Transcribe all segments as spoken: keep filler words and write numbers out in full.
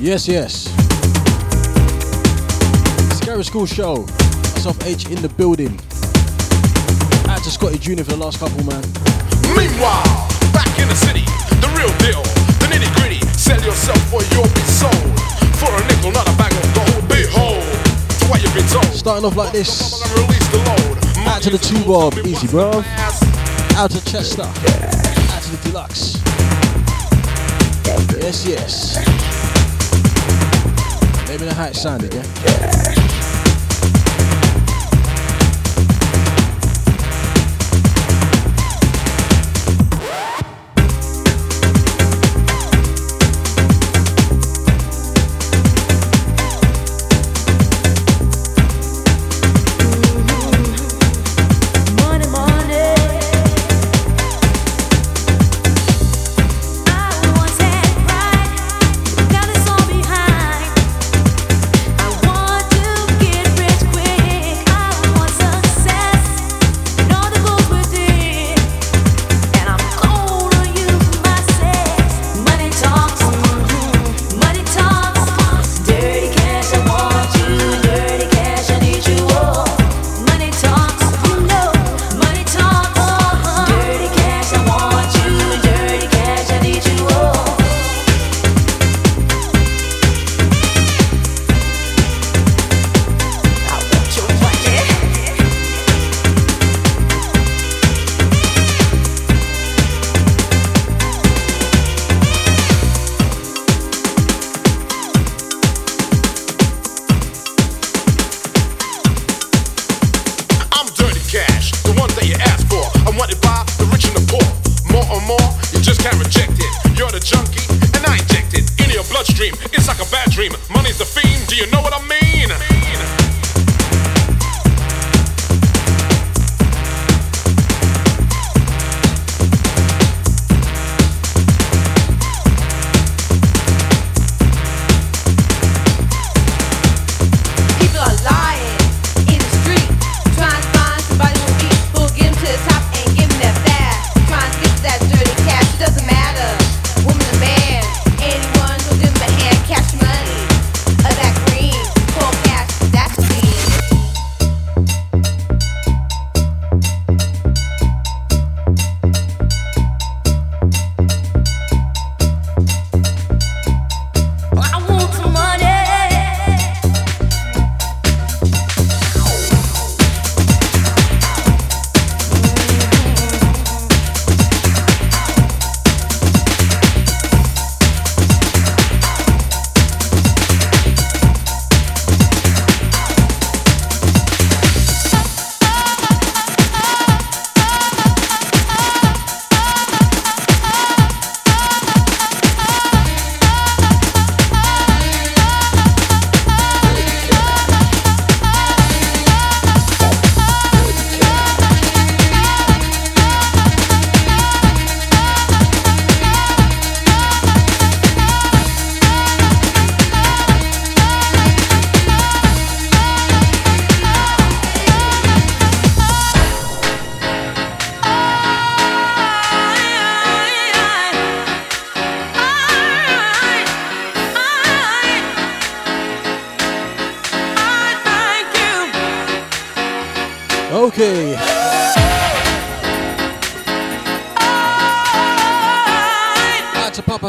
Yes, yes. It's the Garage Skool Show. Myself H in the building. Out to Scotty Junior for the last couple, man. Meanwhile, back in the city, the real deal, the nitty gritty. Sell yourself or you'll be sold. For a nickel, not a bag of gold. Behold, what you've been told. Starting off like this. Out to the two bob, easy, bro. Out to Chester. Out to the deluxe. Yes, yes. Let me know how it sounded, yeah? Morning, morning.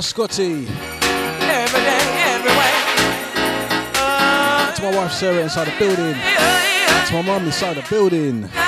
Scotty. Every day, every way. Uh, to my wife Sarah inside the building. Uh, to my mum inside the building. Uh,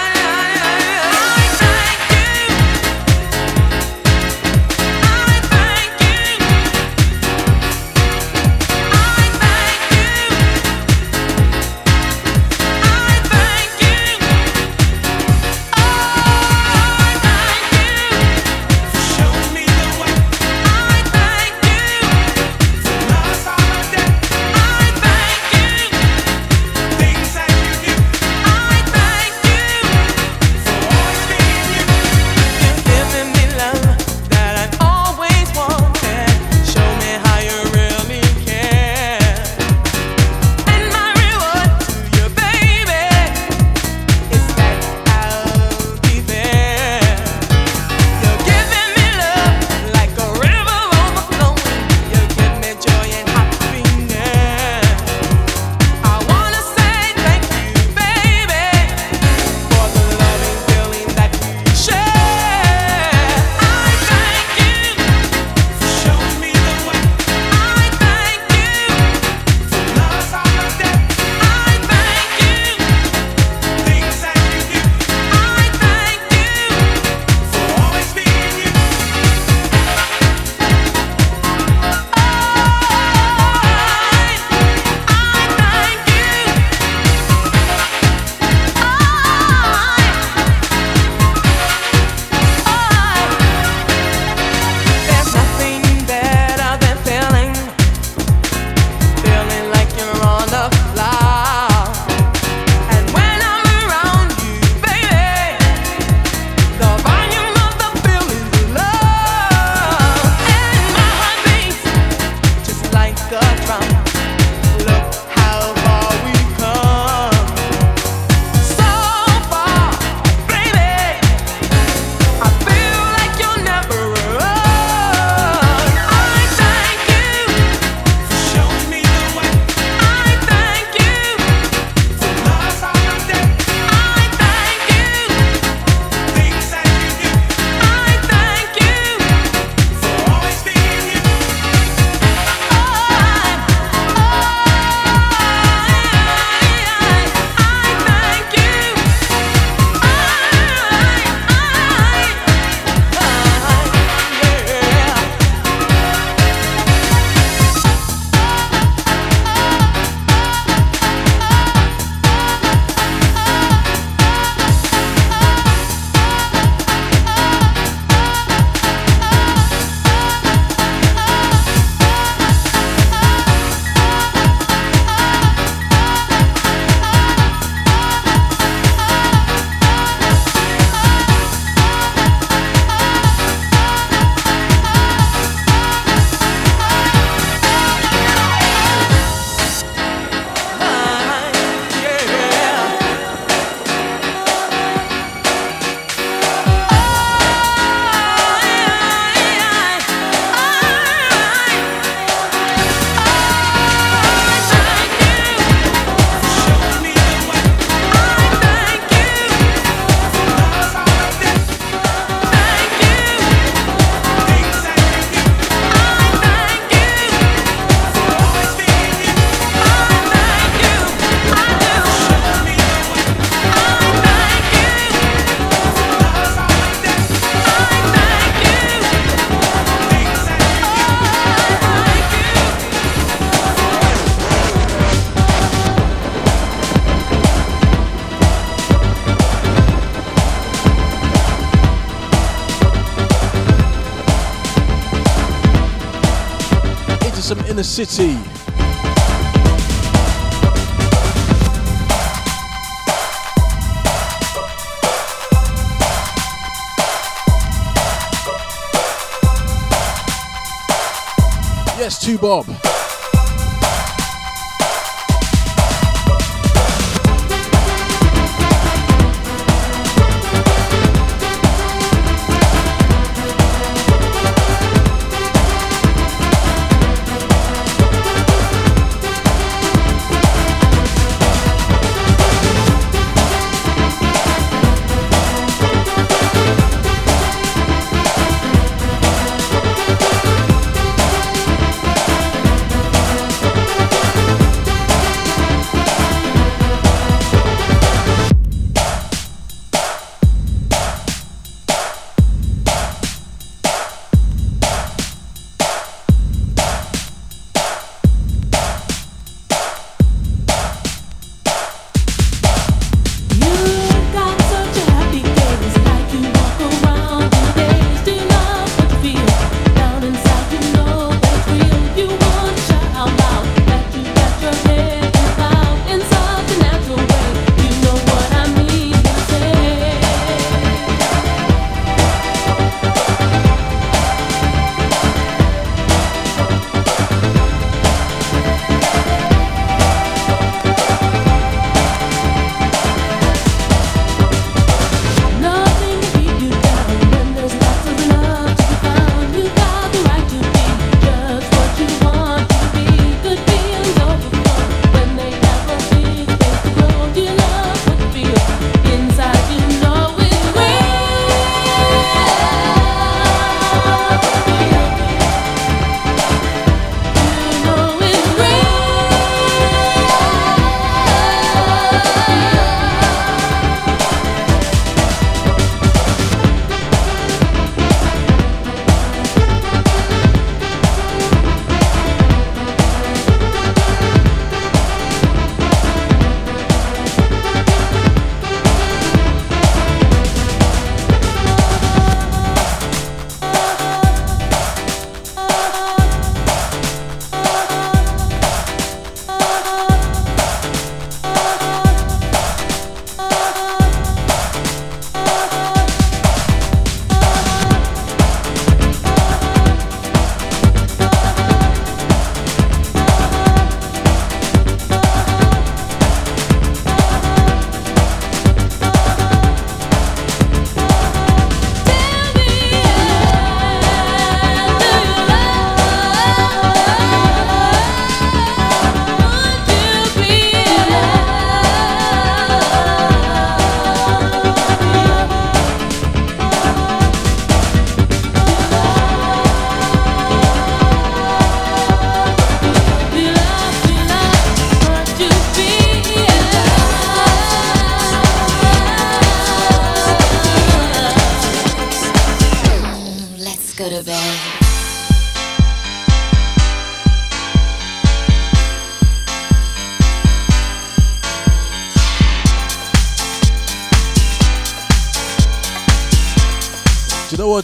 some Inner City. Yes, to Bob.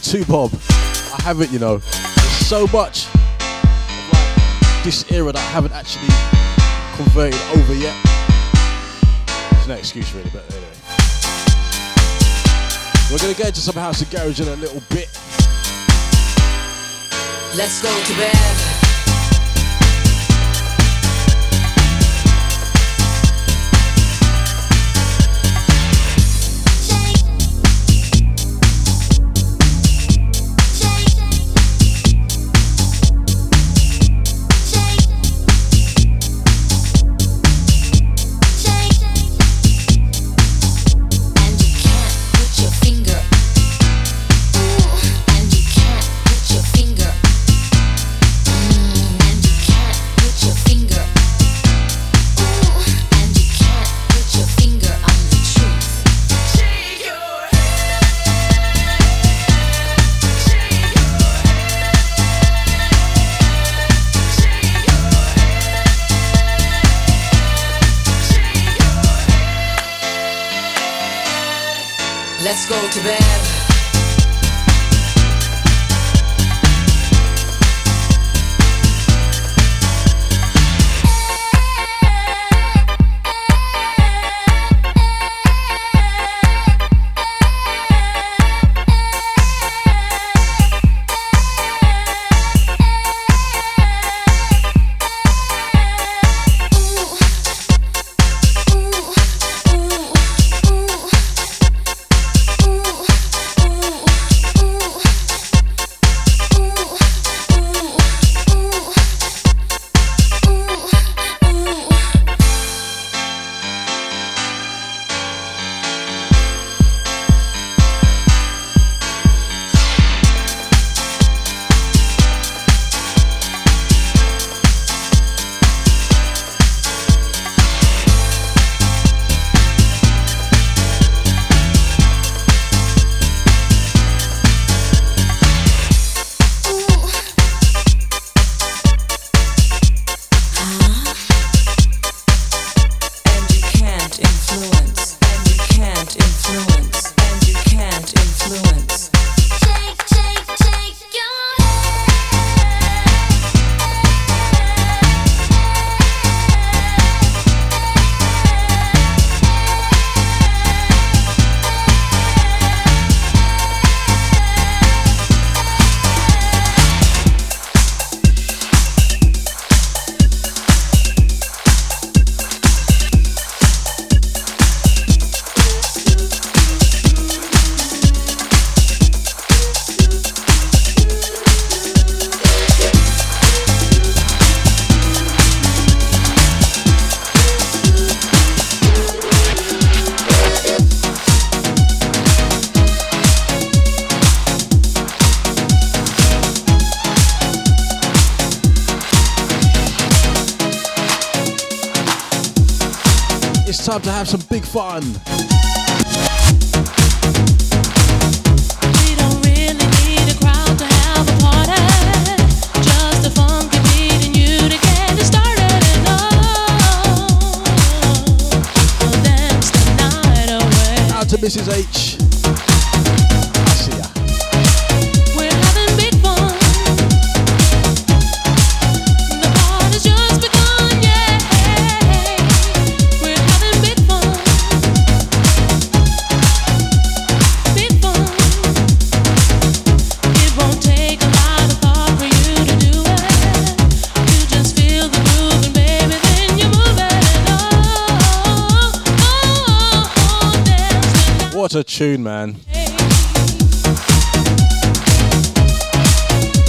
Too Bob, I have it, you know. There's so much of like this era that I haven't actually converted over yet. It's no excuse really, but anyway. We're gonna go to some house of garage in a little bit. Let's go to bed. time to have some big fun. To Missus H. I see ya. We're having big fun. The party's just begun, yeah. We're having big fun. Big fun. It won't take a lot of thought for you to do it. You just feel the groove and baby, then you move it. Oh, oh, oh, damn. What a tune, man. Hey.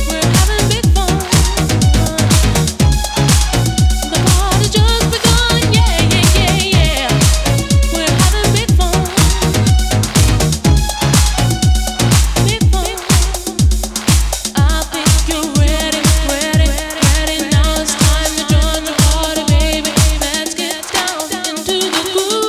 We're having big fun. The party's just begun. Yeah, yeah, yeah, yeah. We're having big fun. Big fun. I think you're ready, ready, ready. Now it's time to join the party, baby. Let's get down into the groove.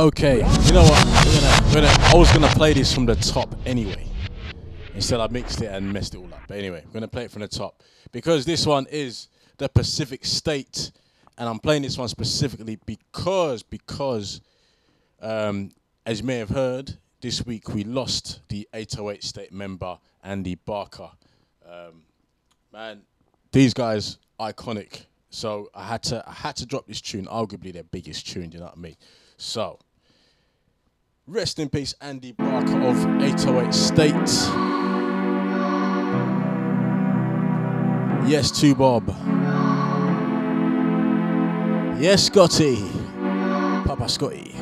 Okay, you know what? We're gonna, we're gonna, I was gonna play this from the top anyway. Instead, I mixed it and messed it all up. But anyway, we're gonna play it from the top because this one is the Pacific State, and I'm playing this one specifically because because um, as you may have heard, this week we lost the eight oh eight State member Andy Barker. Um, man, these guys iconic. So I had to I had to drop this tune, arguably their biggest tune. You know what I mean? So. Rest in peace, Andy Barker of eight oh eight State. Yes, to Bob. Yes, Scotty. Papa Scotty.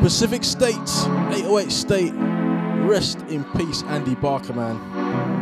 Pacific State, eight oh eight State. Rest in peace, Andy Barker, man.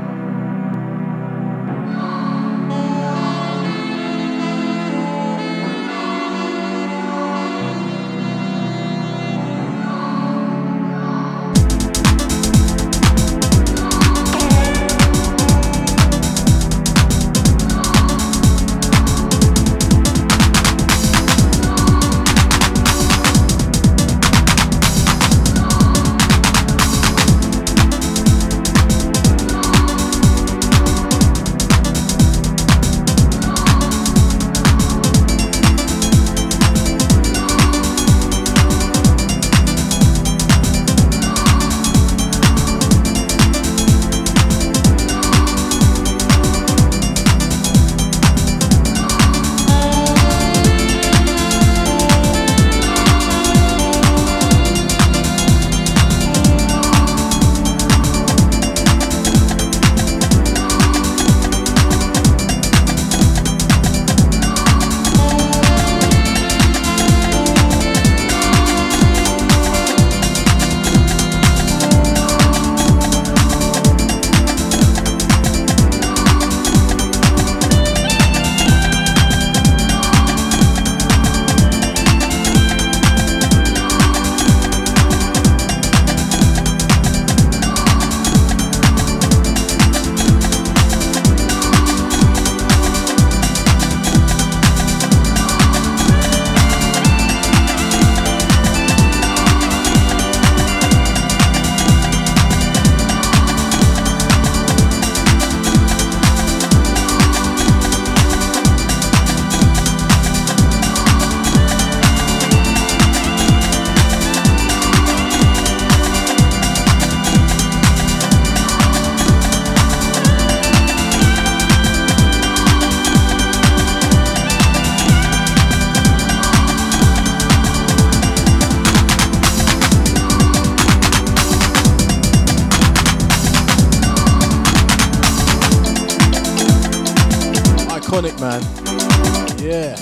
iconic, man. Yeah.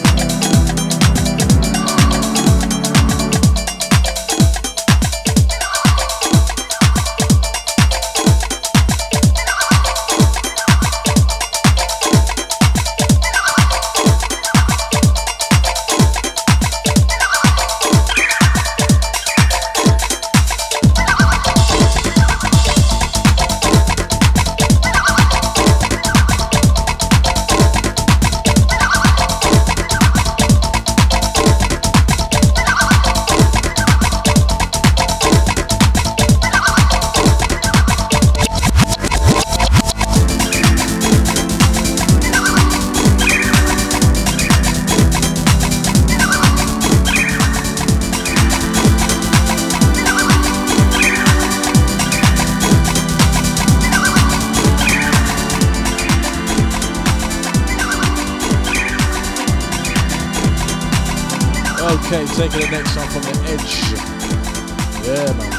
Okay, taking the next one from the edge. Yeah, man.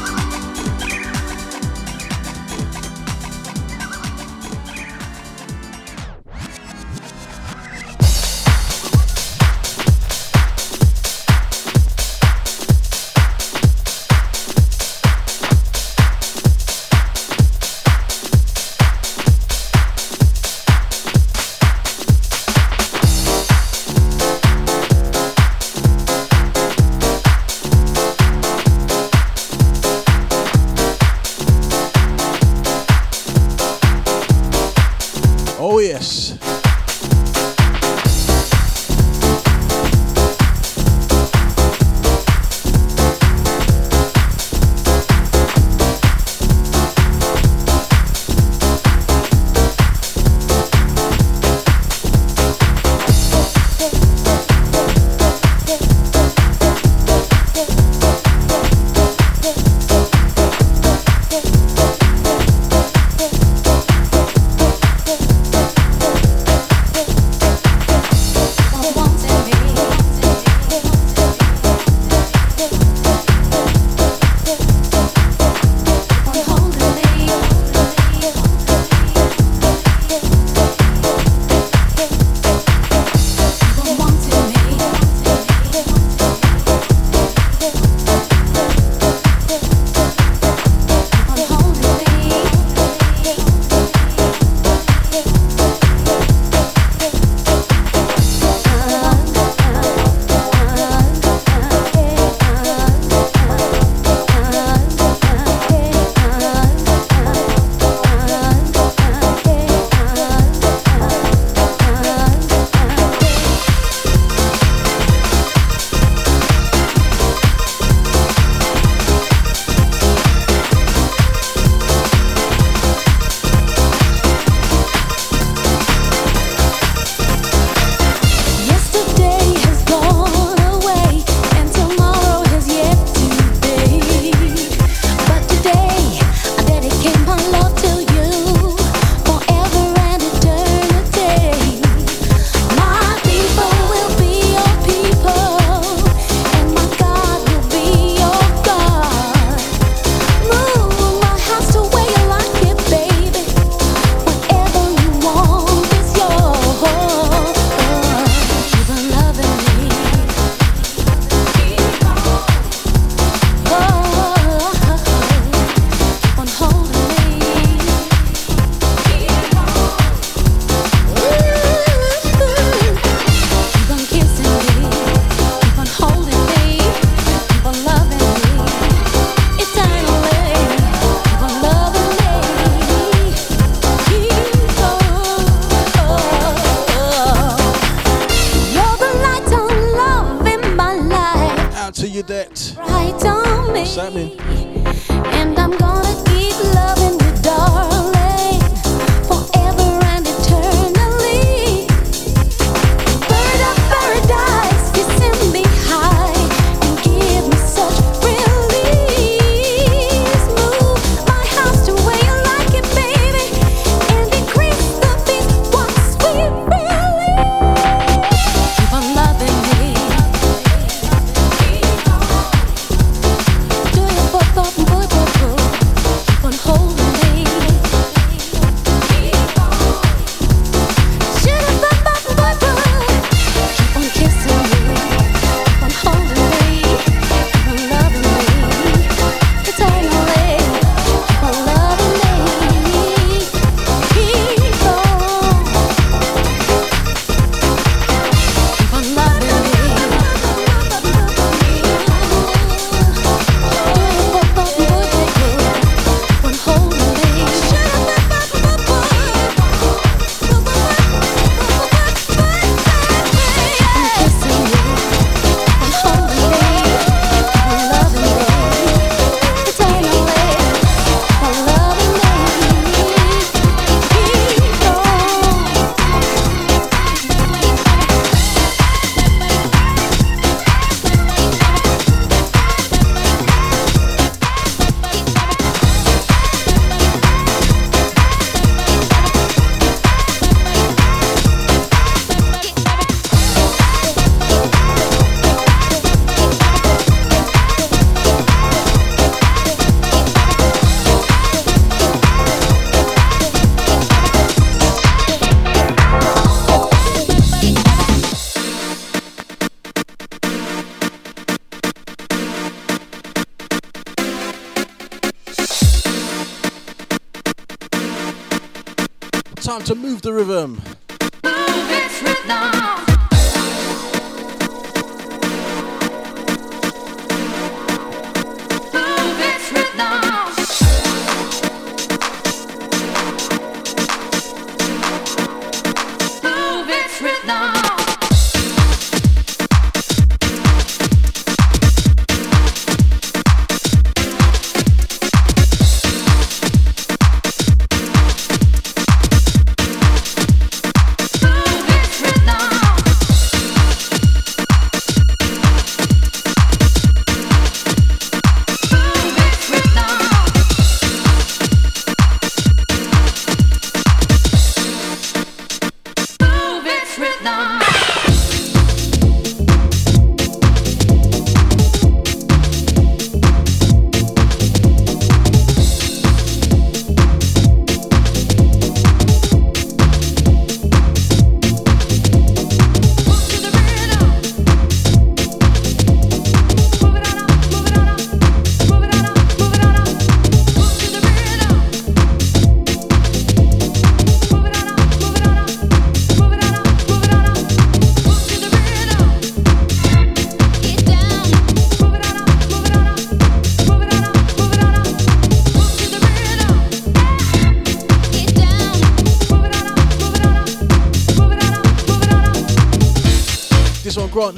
time to move the rhythm.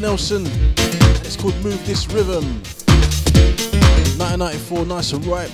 Nelson, it's called Move This Rhythm. nineteen ninety-four, nice and ripe.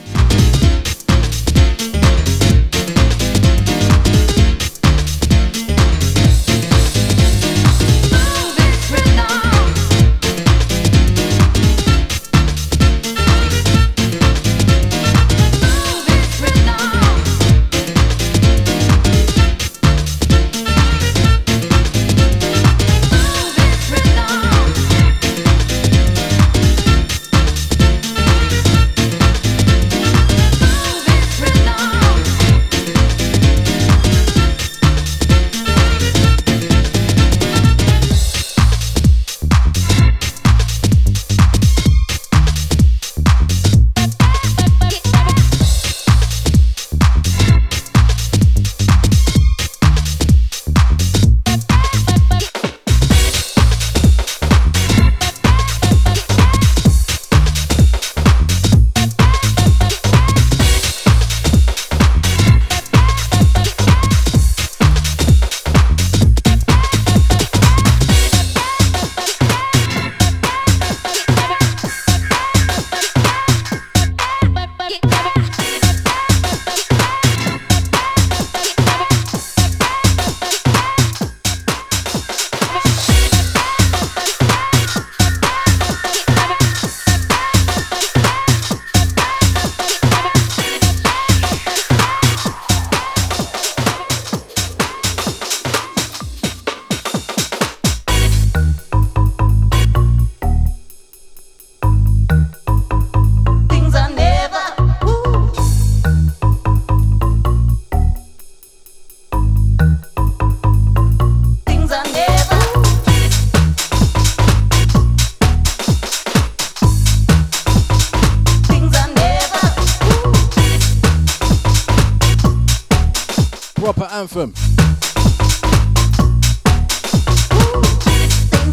Anthem. Things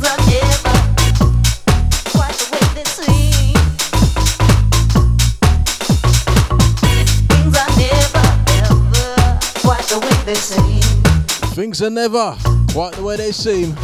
are never quite the way they seem. Things are never quite the way they seem. Things are never ever quite the way they seem.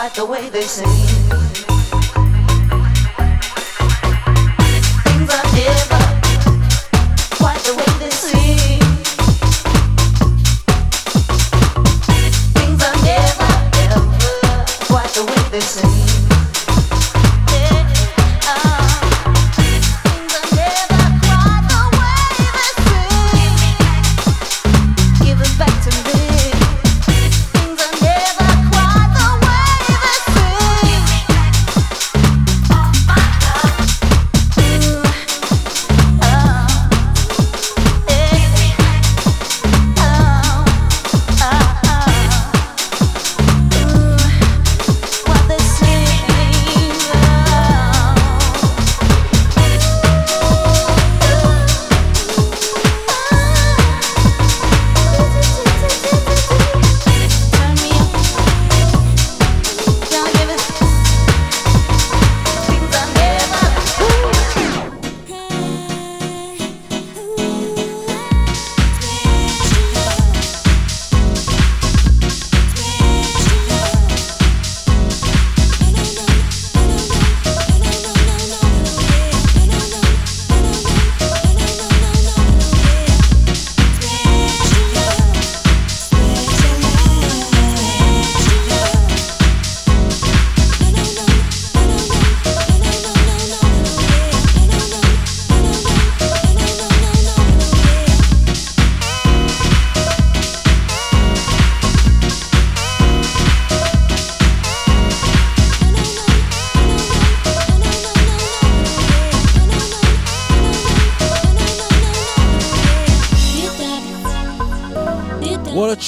quite the way they seem. Things are never quite the way they seem. Things are never, ever quite the way they seem.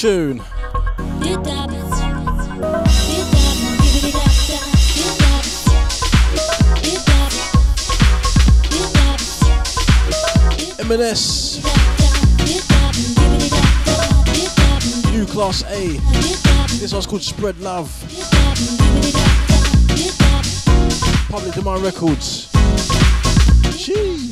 Tune. M and S U Class A. This one's called Spread Love. Public Demand Records. Jeez.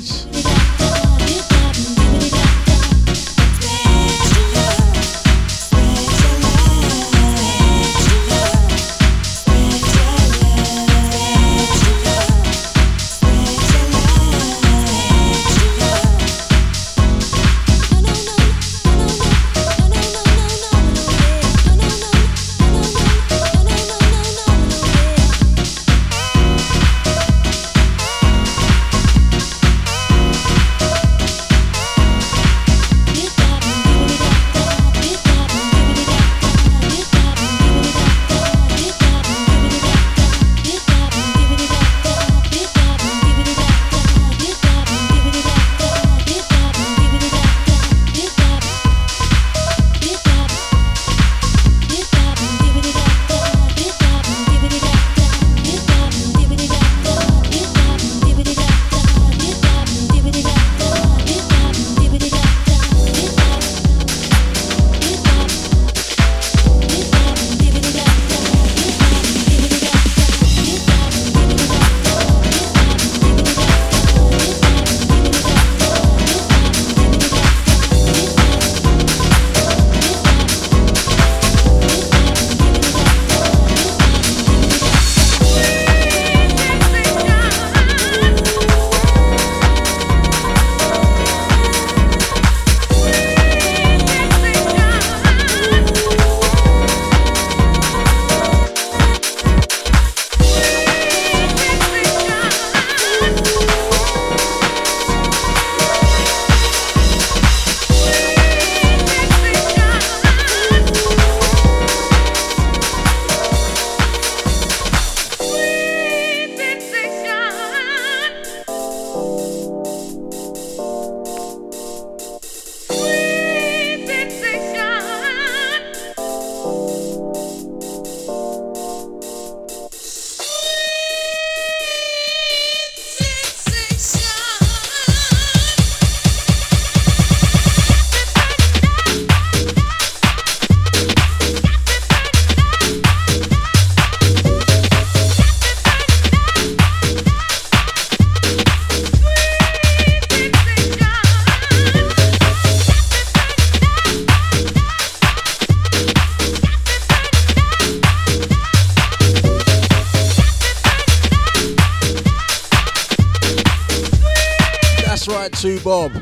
right to Bob.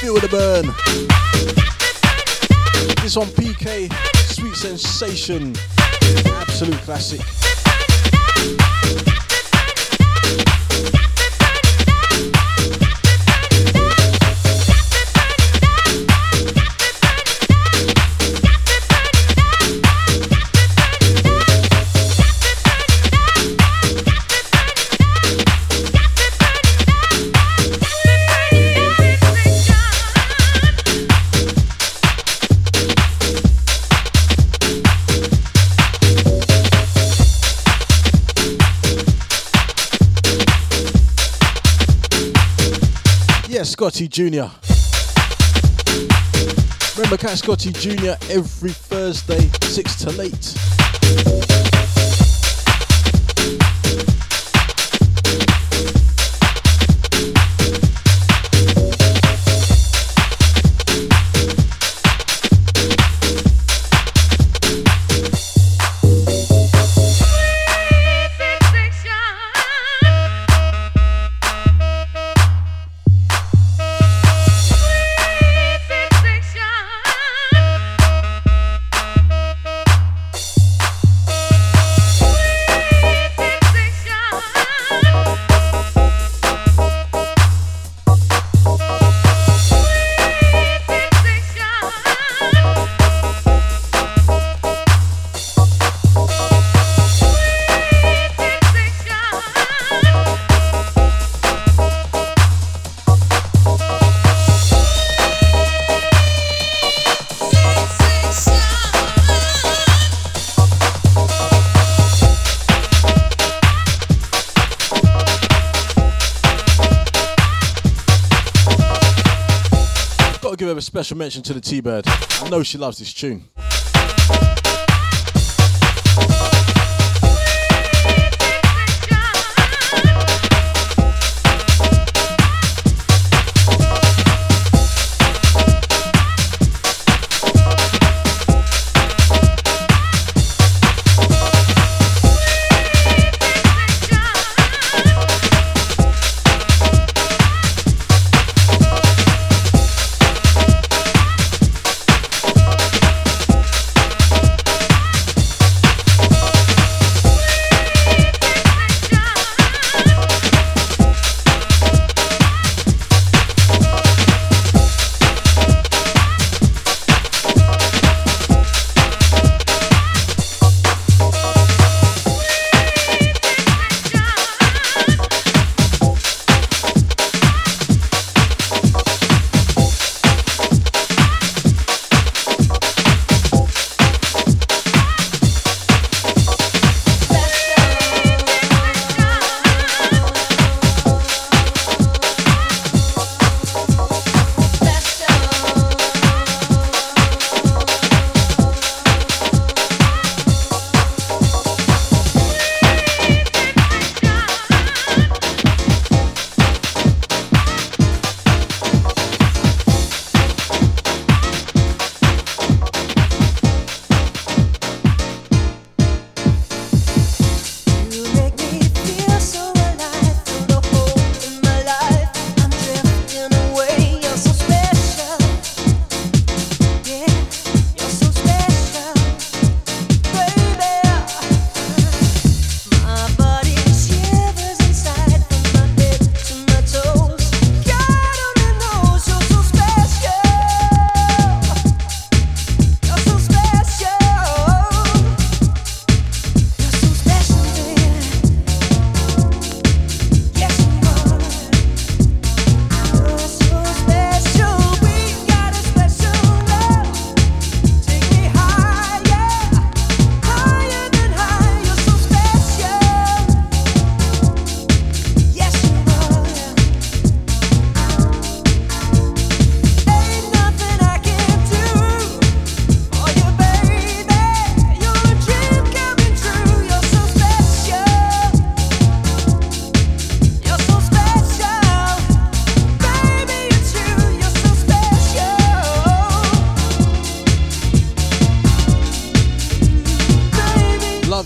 Feel the burn. This on P K Sweet Sensation. Absolute classic. Scotty Junior Remember, catch Scotty Junior every Thursday, six to eight. Special mention to the T-Bird. I know she loves this tune.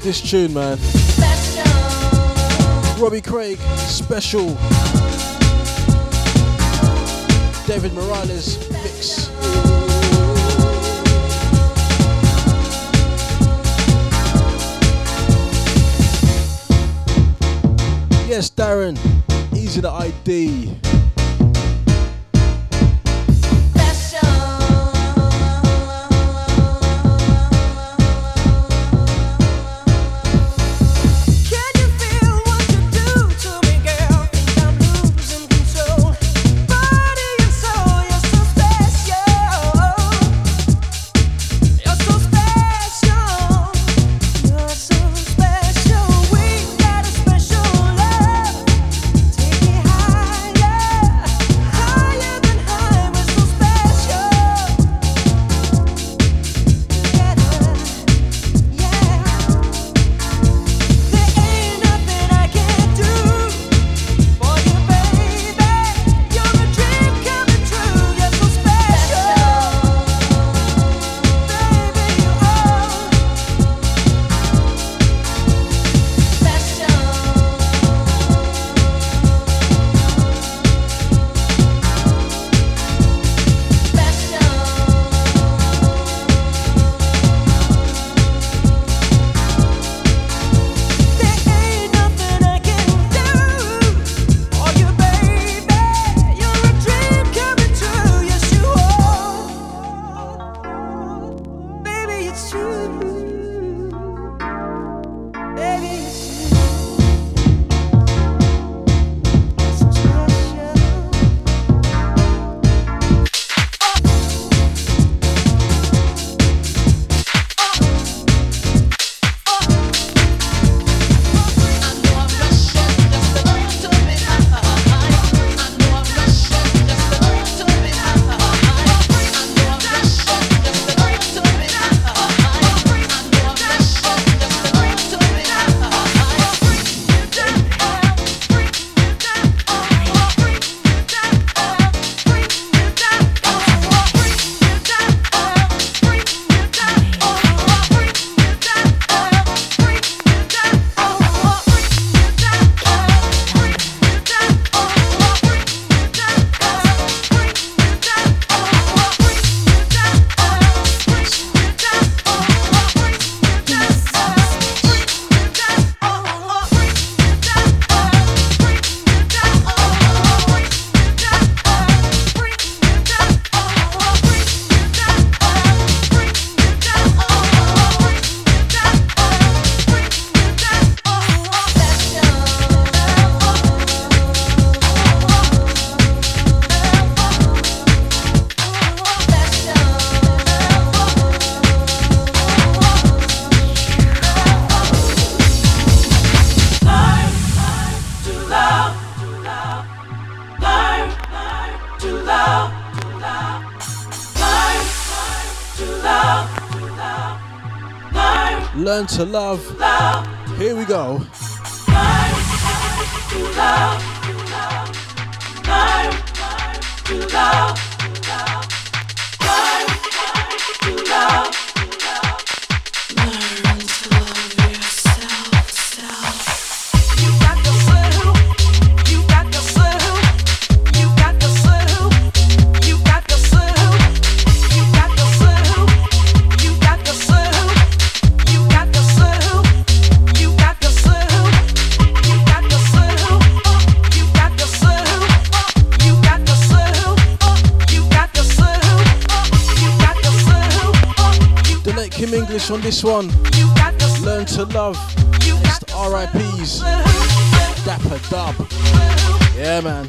This tune, man. Special. Robbie Craig, Special. David Morales mix. Yes, Darren, easy to I D. Learn to love. love. Here we go. Learn to love. On this one, learn to love. It's the R I Ps. Dapper Dub. Yeah, man.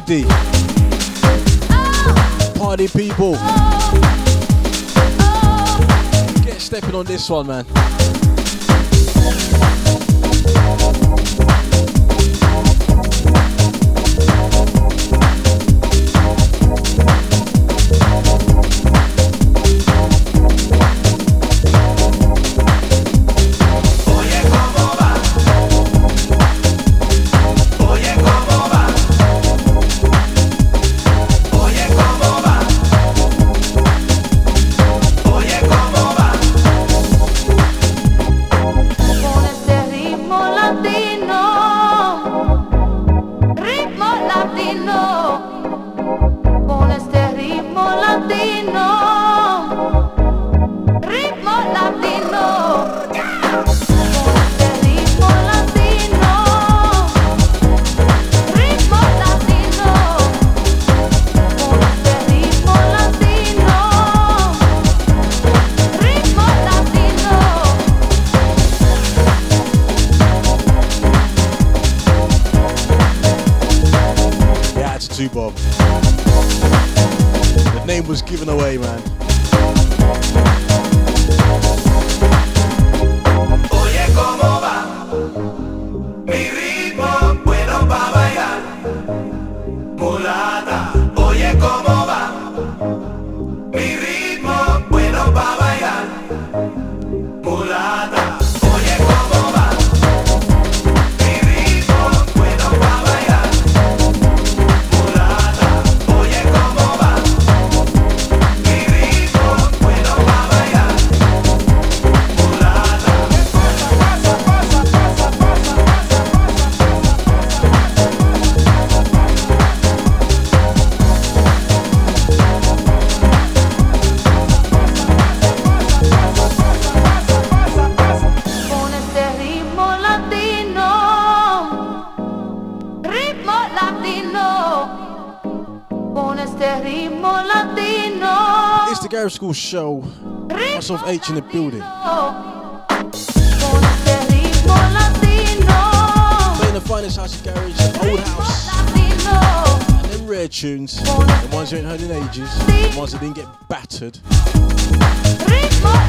society. Party people. Get stepping on this one, man. Garage Skool show, myself H in the building. Playing the finest house of garage, the old house, and them rare tunes, the ones you ain't heard in ages, the ones that didn't get battered.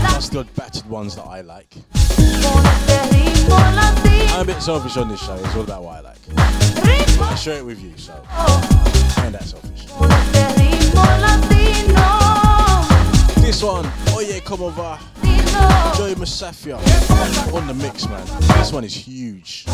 That's the odd battered ones that I like. I'm a bit selfish on this show, it's all about what I like. But I share it with you, so I ain't that selfish. This one, Oye Como Va, Joey Masafia on the mix, man. This one is huge.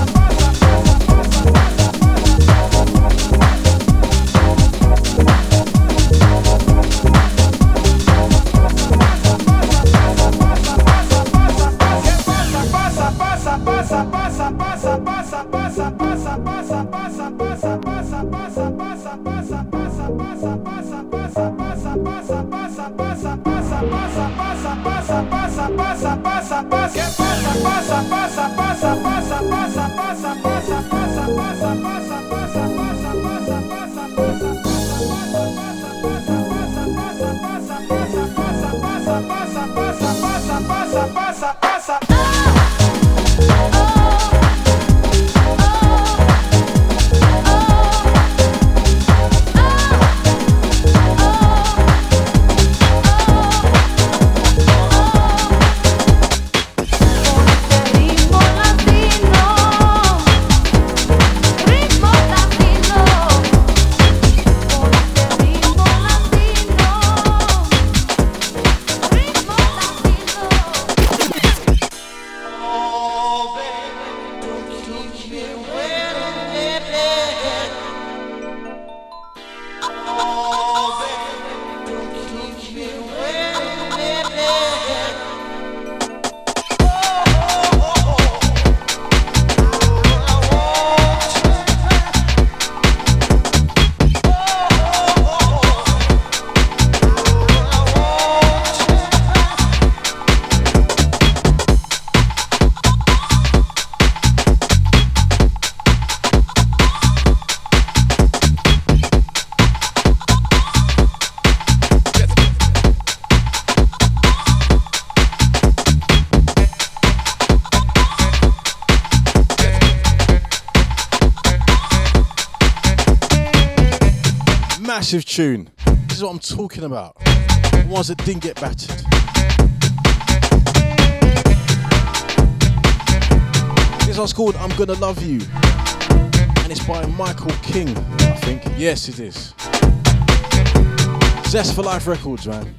massive tune. This is what I'm talking about. The ones that didn't get battered. This one's called I'm Gonna Love You. And it's by Michael King, I think. Yes, it is. Zest for Life Records, man.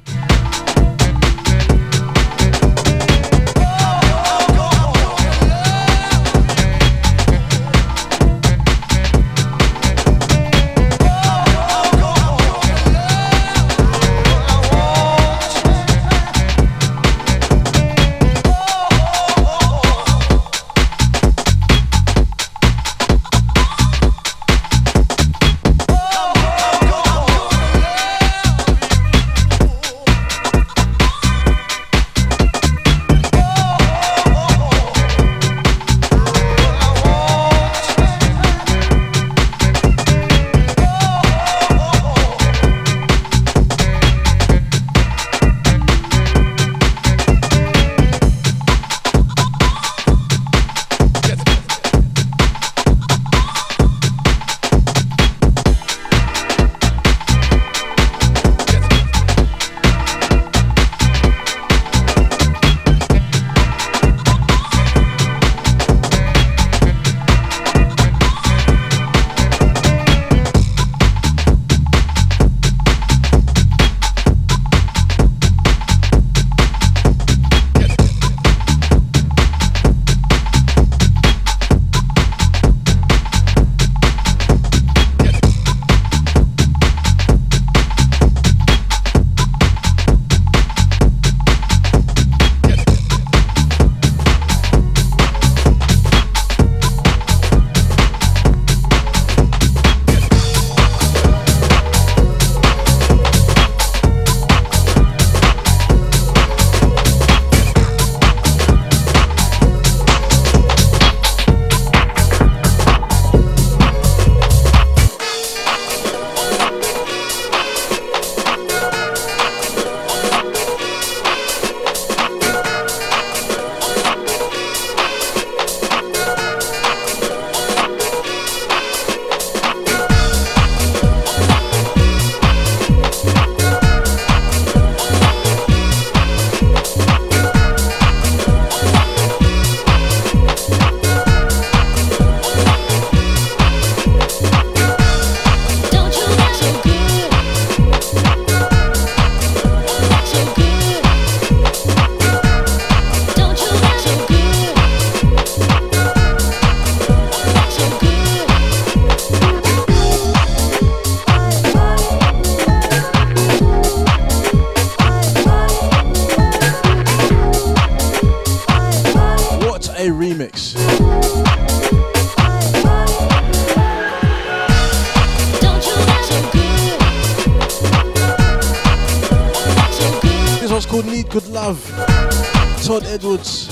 Todd Edwards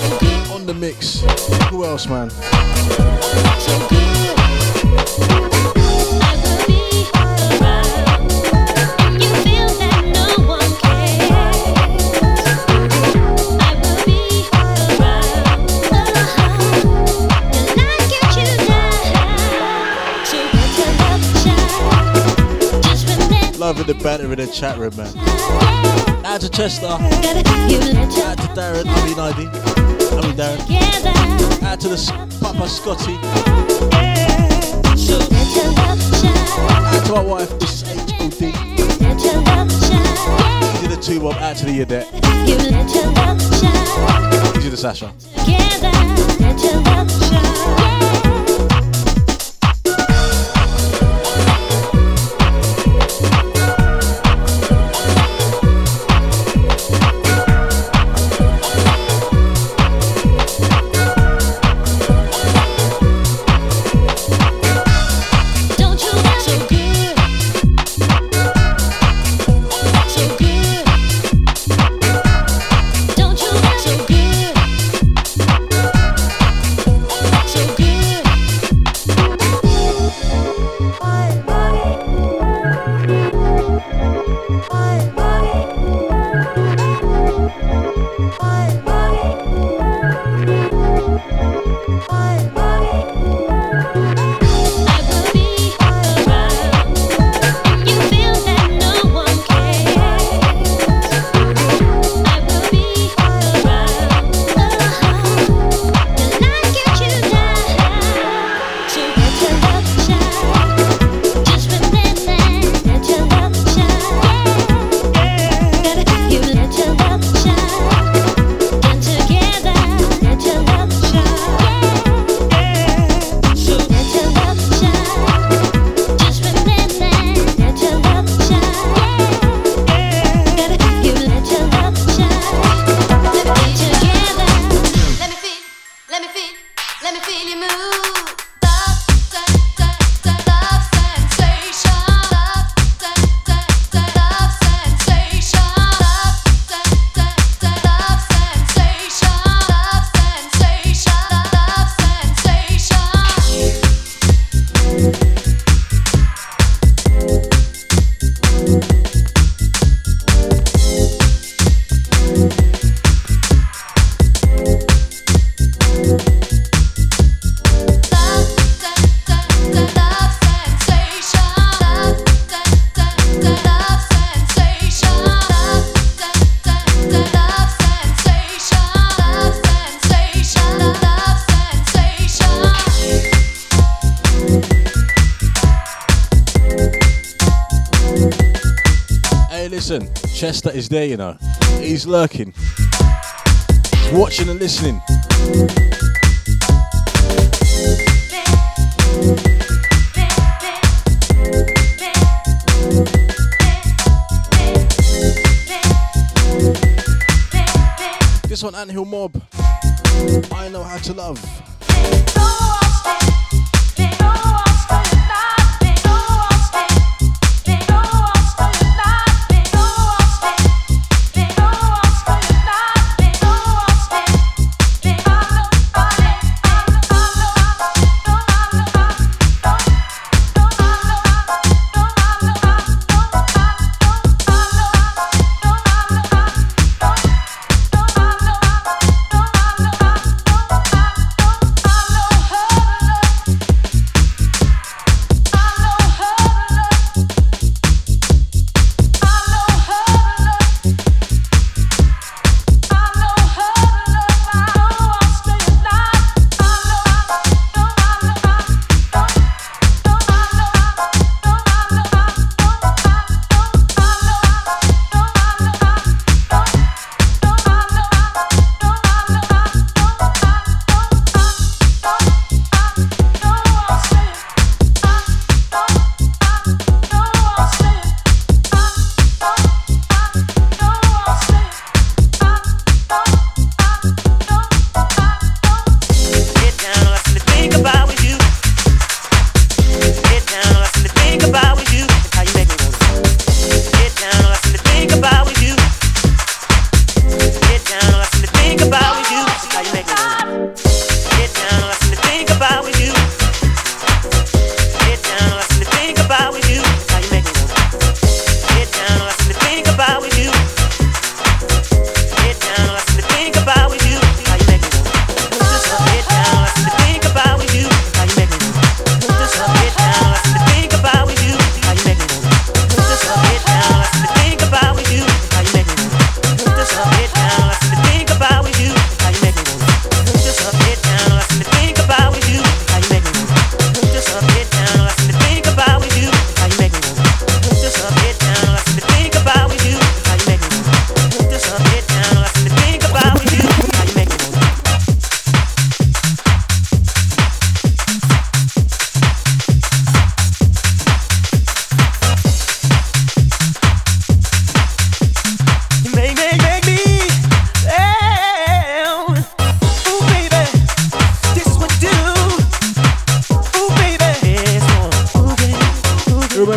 on the mix. Who else, man? Loving the banter in the chat room, man. Out to Chester, out to Darren, I mean I D, I mean Darren, out to the Papa Scotty, out to my wife, this is H O D, to the two Bob, out to the Yudex, to the Sasha. So good. listen, Chester is there, you know. He's lurking. He's watching and listening. This one, Anthill Mob. I Know How to Love.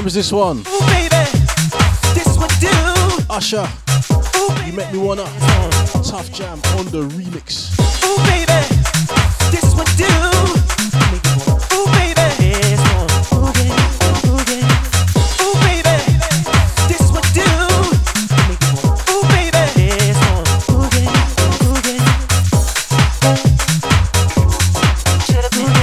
This one, ooh, baby. This one do. Usher, ooh, you make me wanna. Tough Jam on the remix. Ooh, baby. This one do. Ooh, baby. This one. Ooh, baby. Ooh, baby. Ooh, baby. This one do. Ooh, baby. This one. Ooh, baby. Ooh, baby. Shut up, baby.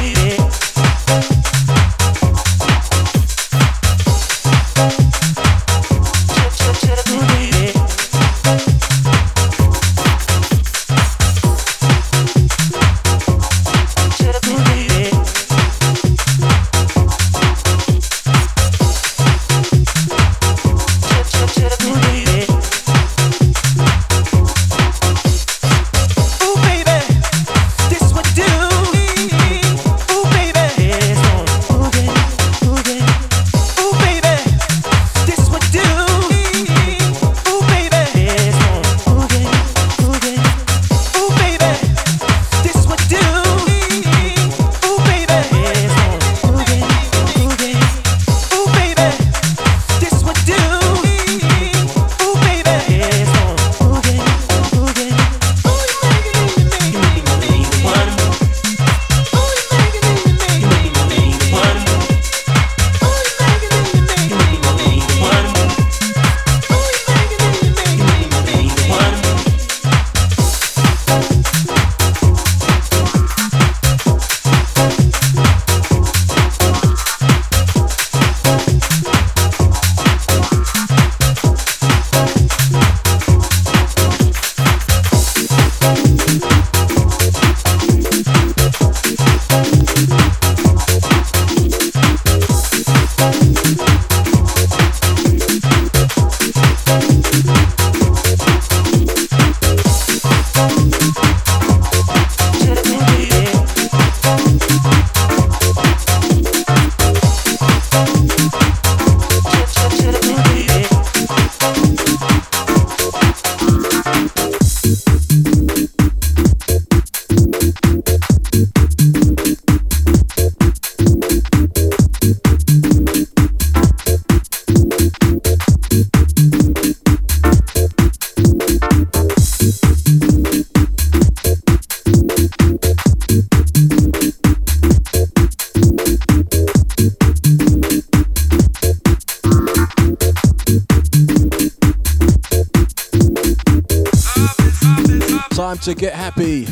to Get Happy.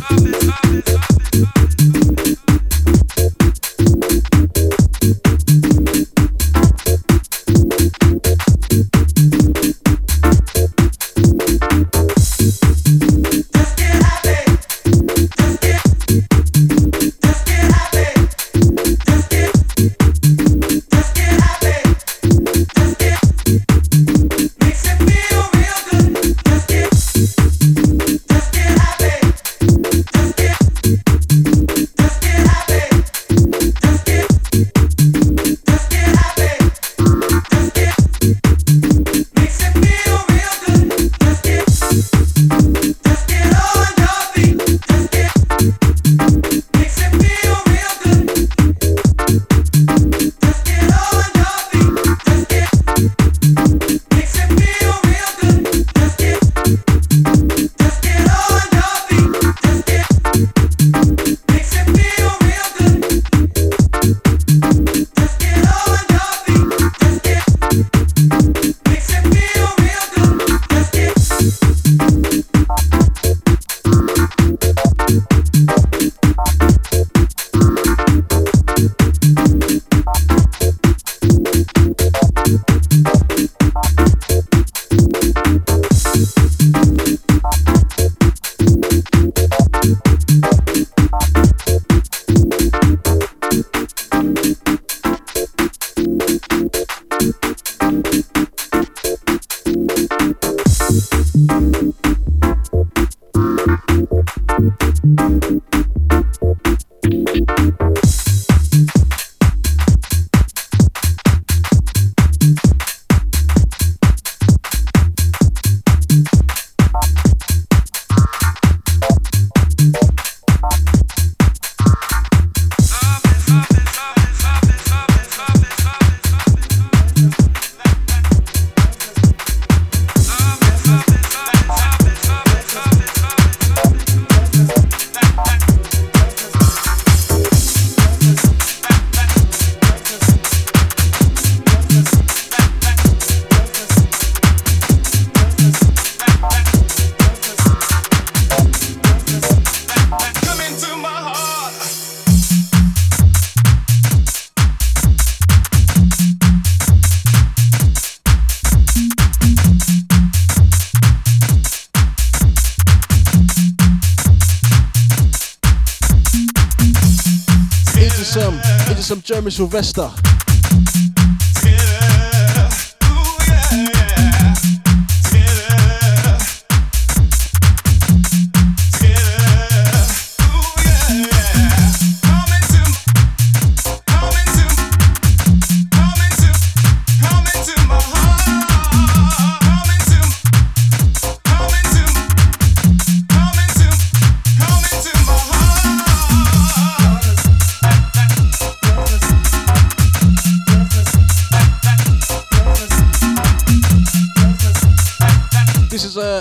Some Jeremy Silvester.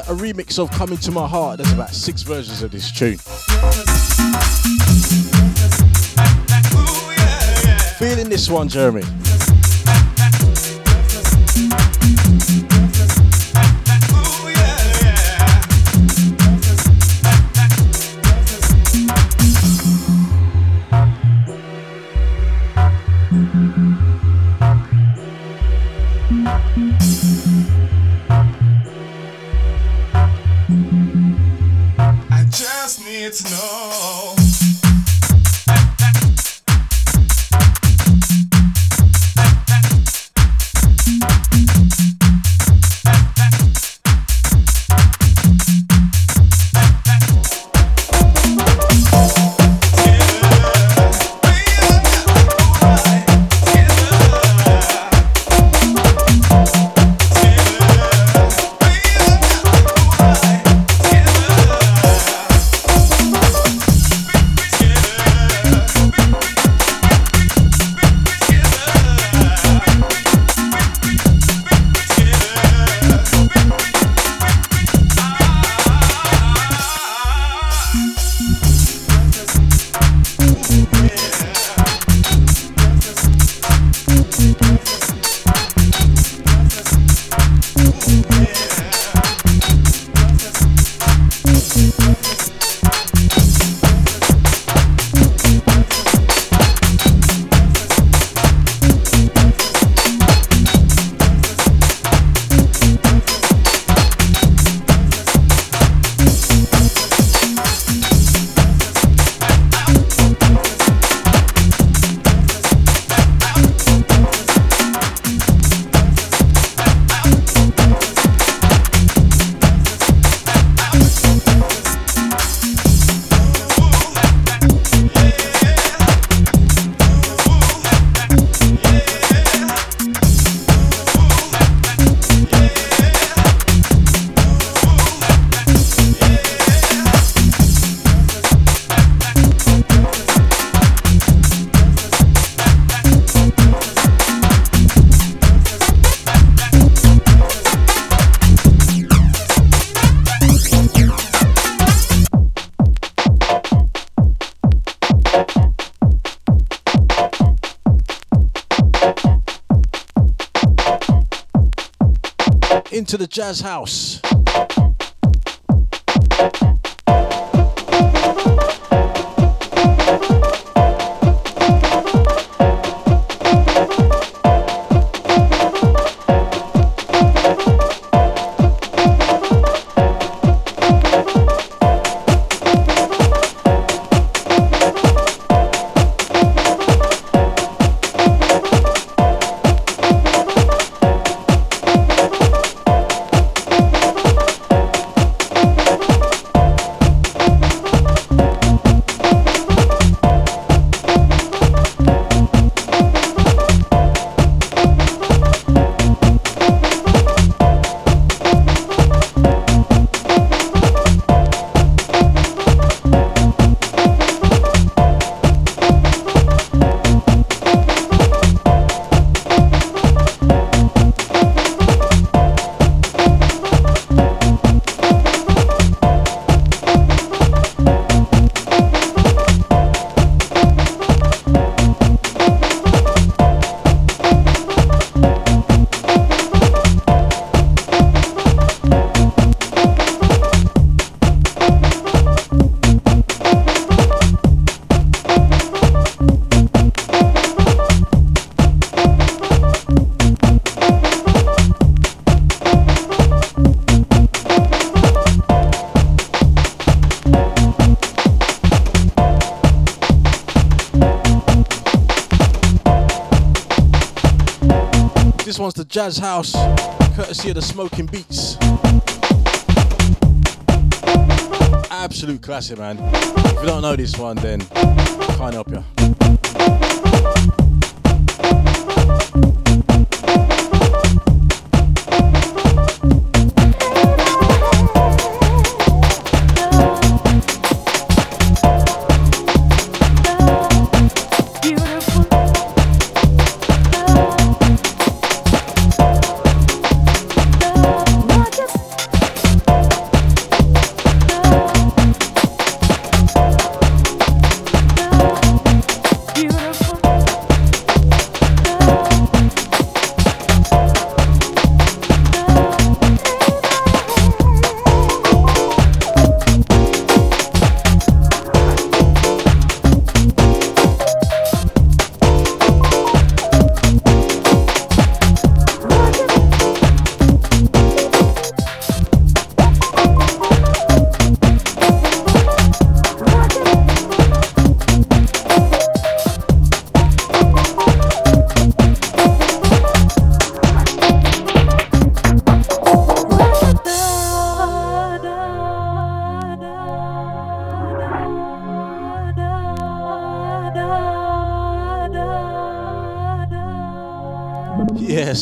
A remix of Coming to My Heart. There's about six versions of this tune. Feeling this one, Jeremy. No. Into the jazz house. The jazz house, courtesy of the Smokin' Beats. Absolute classic, man. If you don't know this one, then can't help you.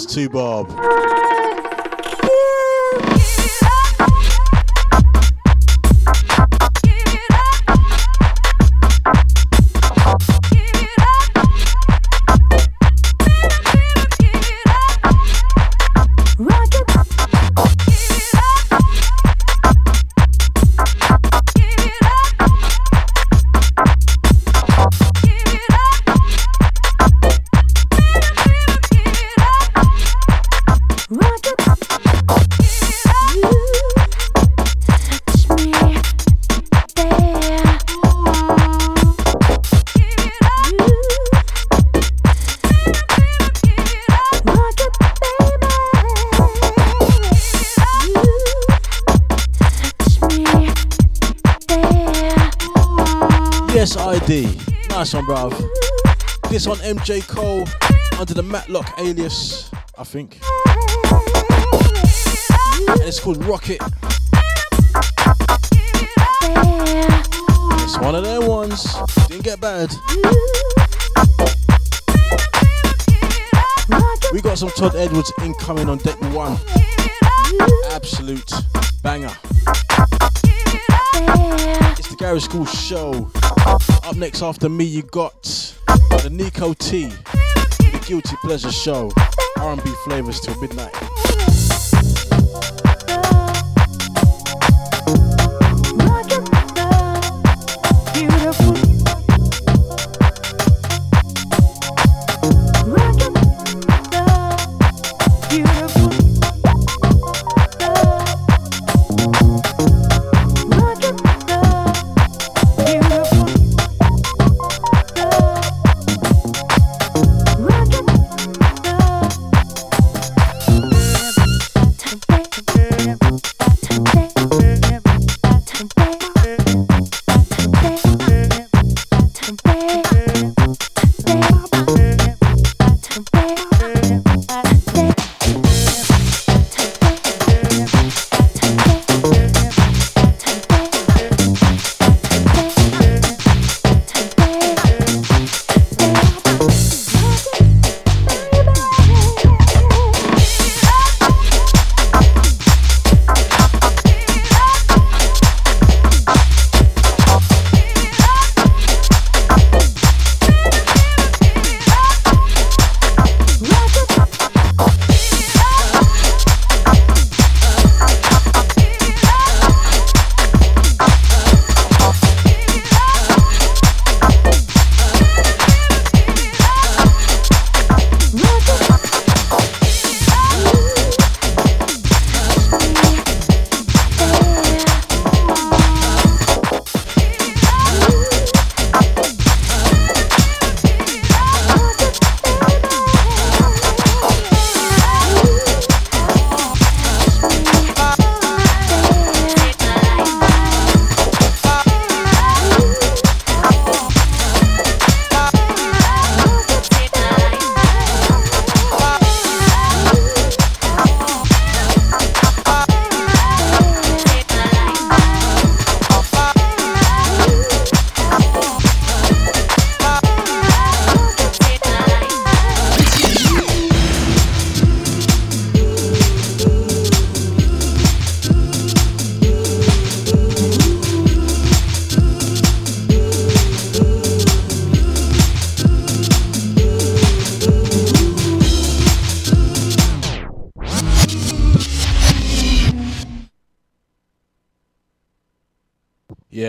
To Bob. Nice one, bruv. This one, M J Cole, under the Matlock alias, I think. And it's called Rocket. It's one of their ones. Didn't get bad. We got some Todd Edwards incoming on deck one. Absolute banger. It's the Garage Skool Show. Up next after me, you got the Nico T, the Guilty Pleasure Show, R and B flavors till midnight.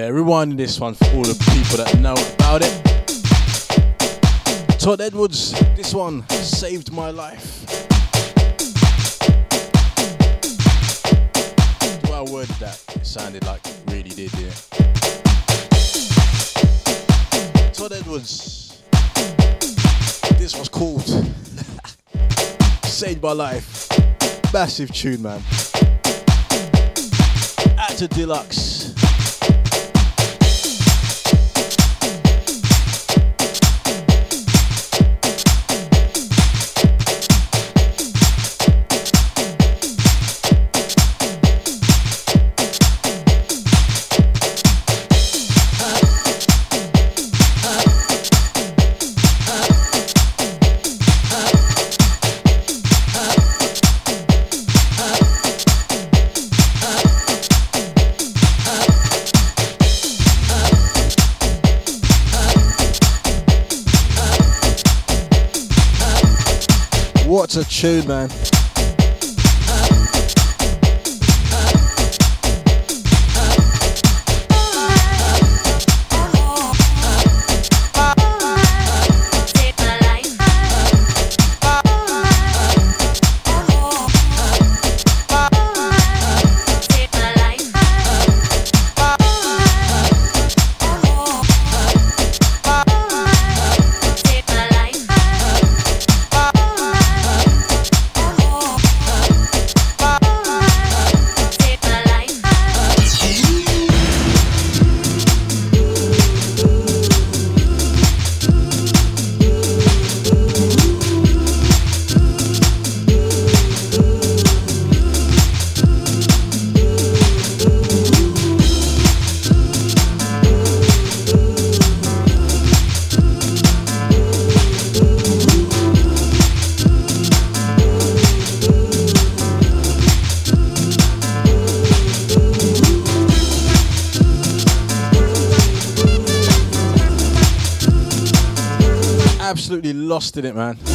Yeah, rewind this one for all the people that know about it. Todd Edwards, this one saved my life. Do I word that? It sounded like it really did, yeah. Todd Edwards, this was called Saved My Life. Massive tune, man. At the Deluxe. What's a tune, man? Lost in it, man. You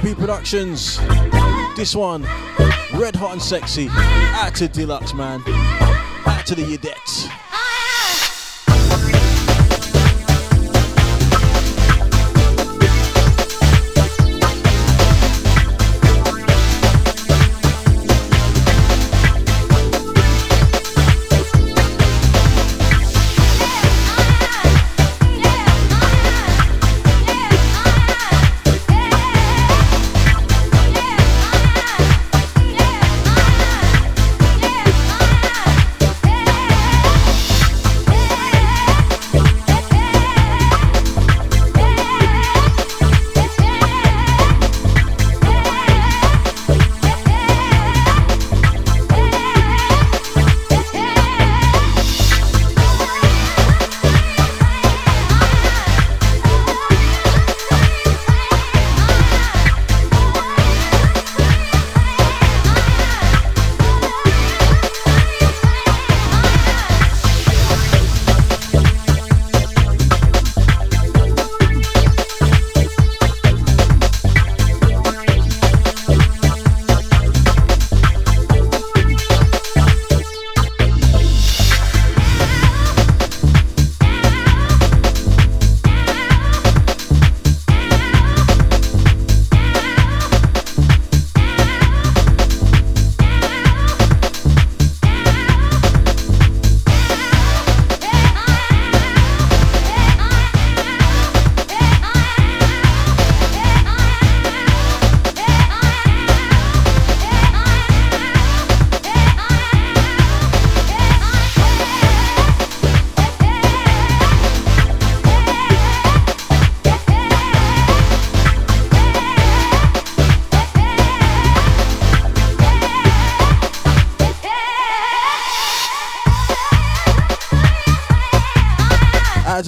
T O P Productions. This one, Red Hot and Sexy. Out to Deluxe, man. Out to the Yudex.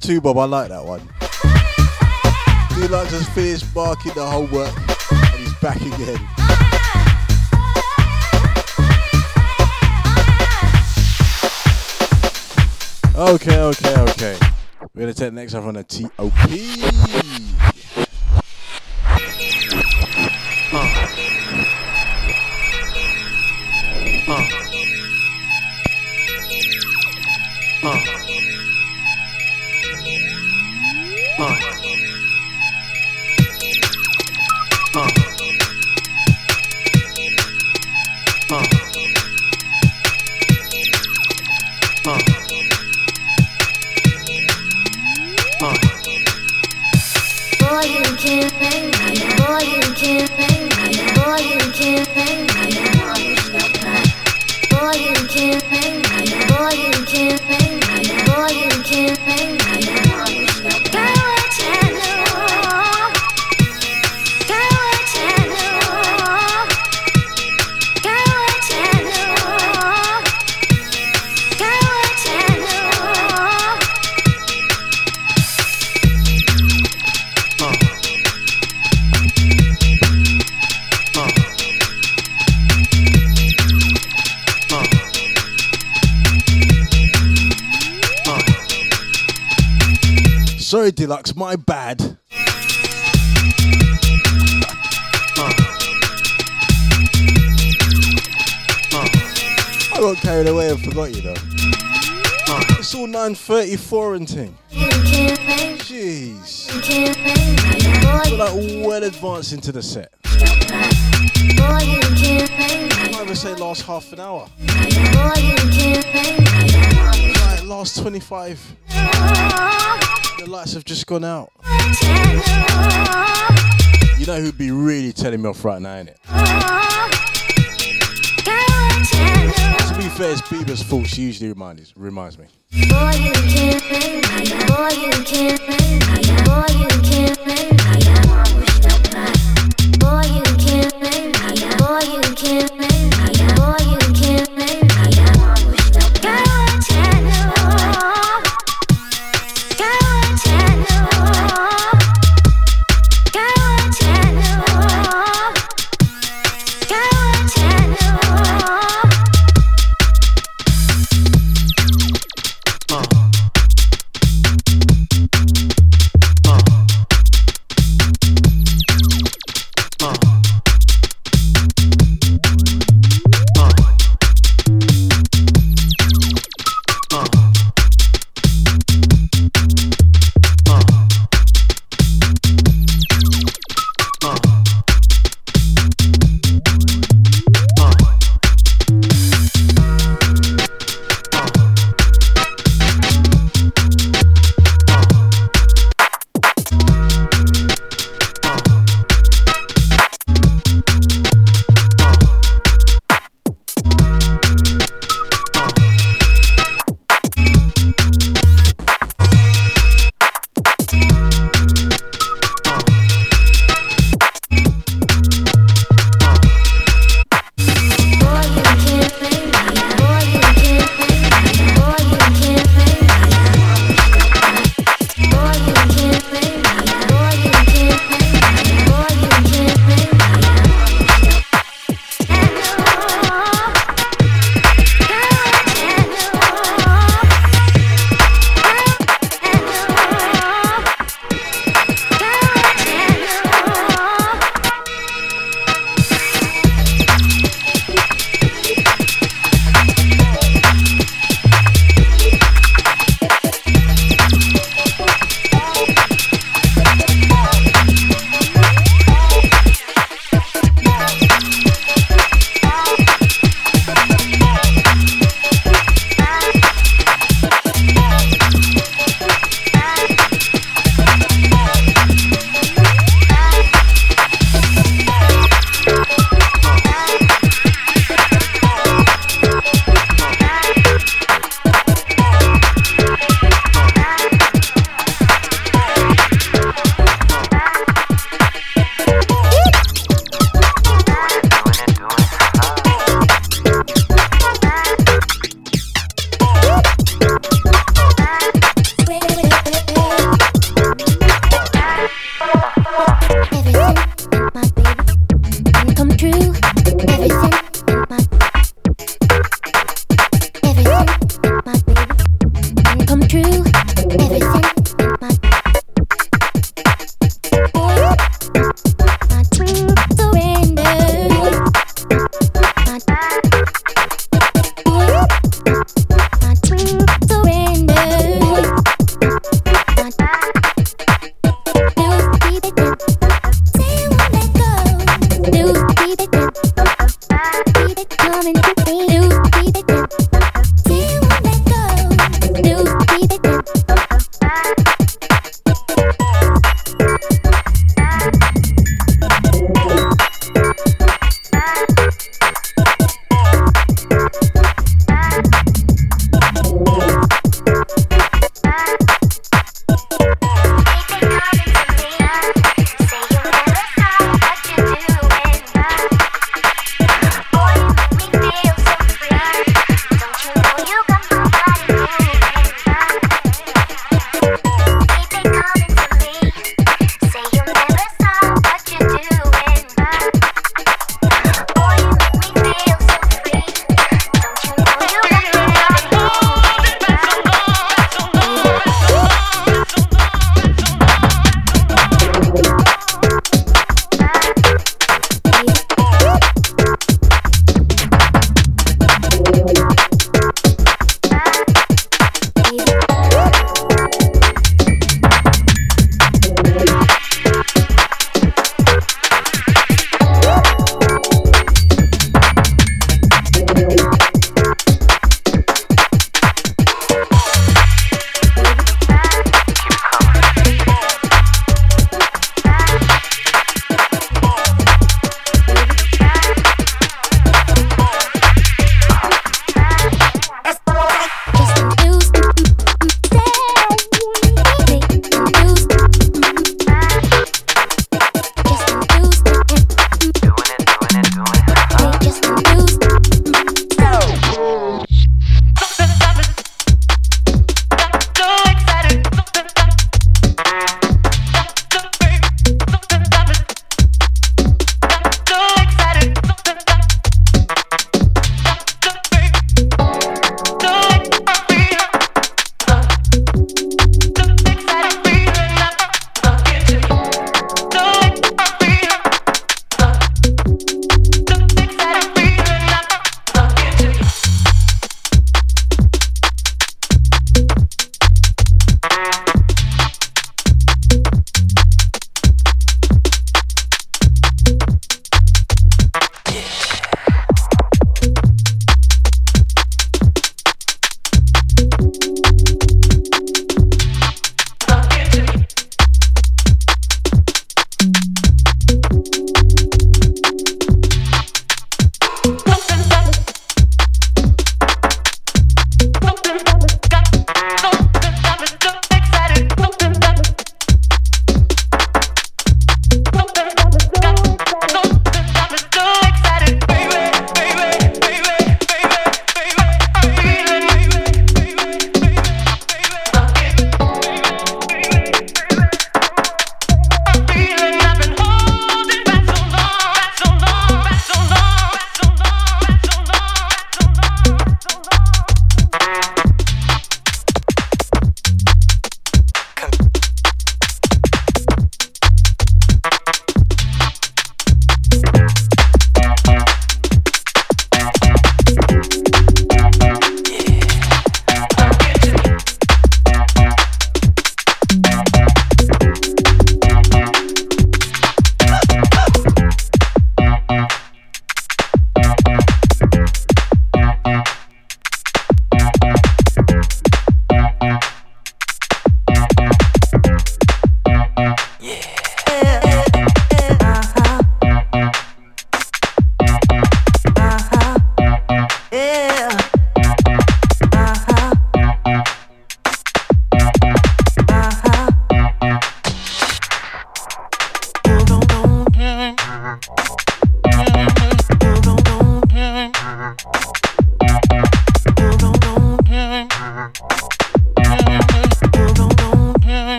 Too, Bob, I like that one. He likes us finished barking the whole work and he's back again. Okay, okay, okay. We're going to take the next one from the T O P. Uh. Uh. Uh. Sorry, Deluxe, my bad. Uh. I got carried away and forgot you though. Uh. It's all nine thirty-four and ting. Jeez. We're like well advanced into the set. I might even say last half an hour. Like last twenty-five. The lights have just gone out. You know who'd be really telling me off right now, innit? To be fair, it's Bieber's fault. She usually reminds reminds me. Uh.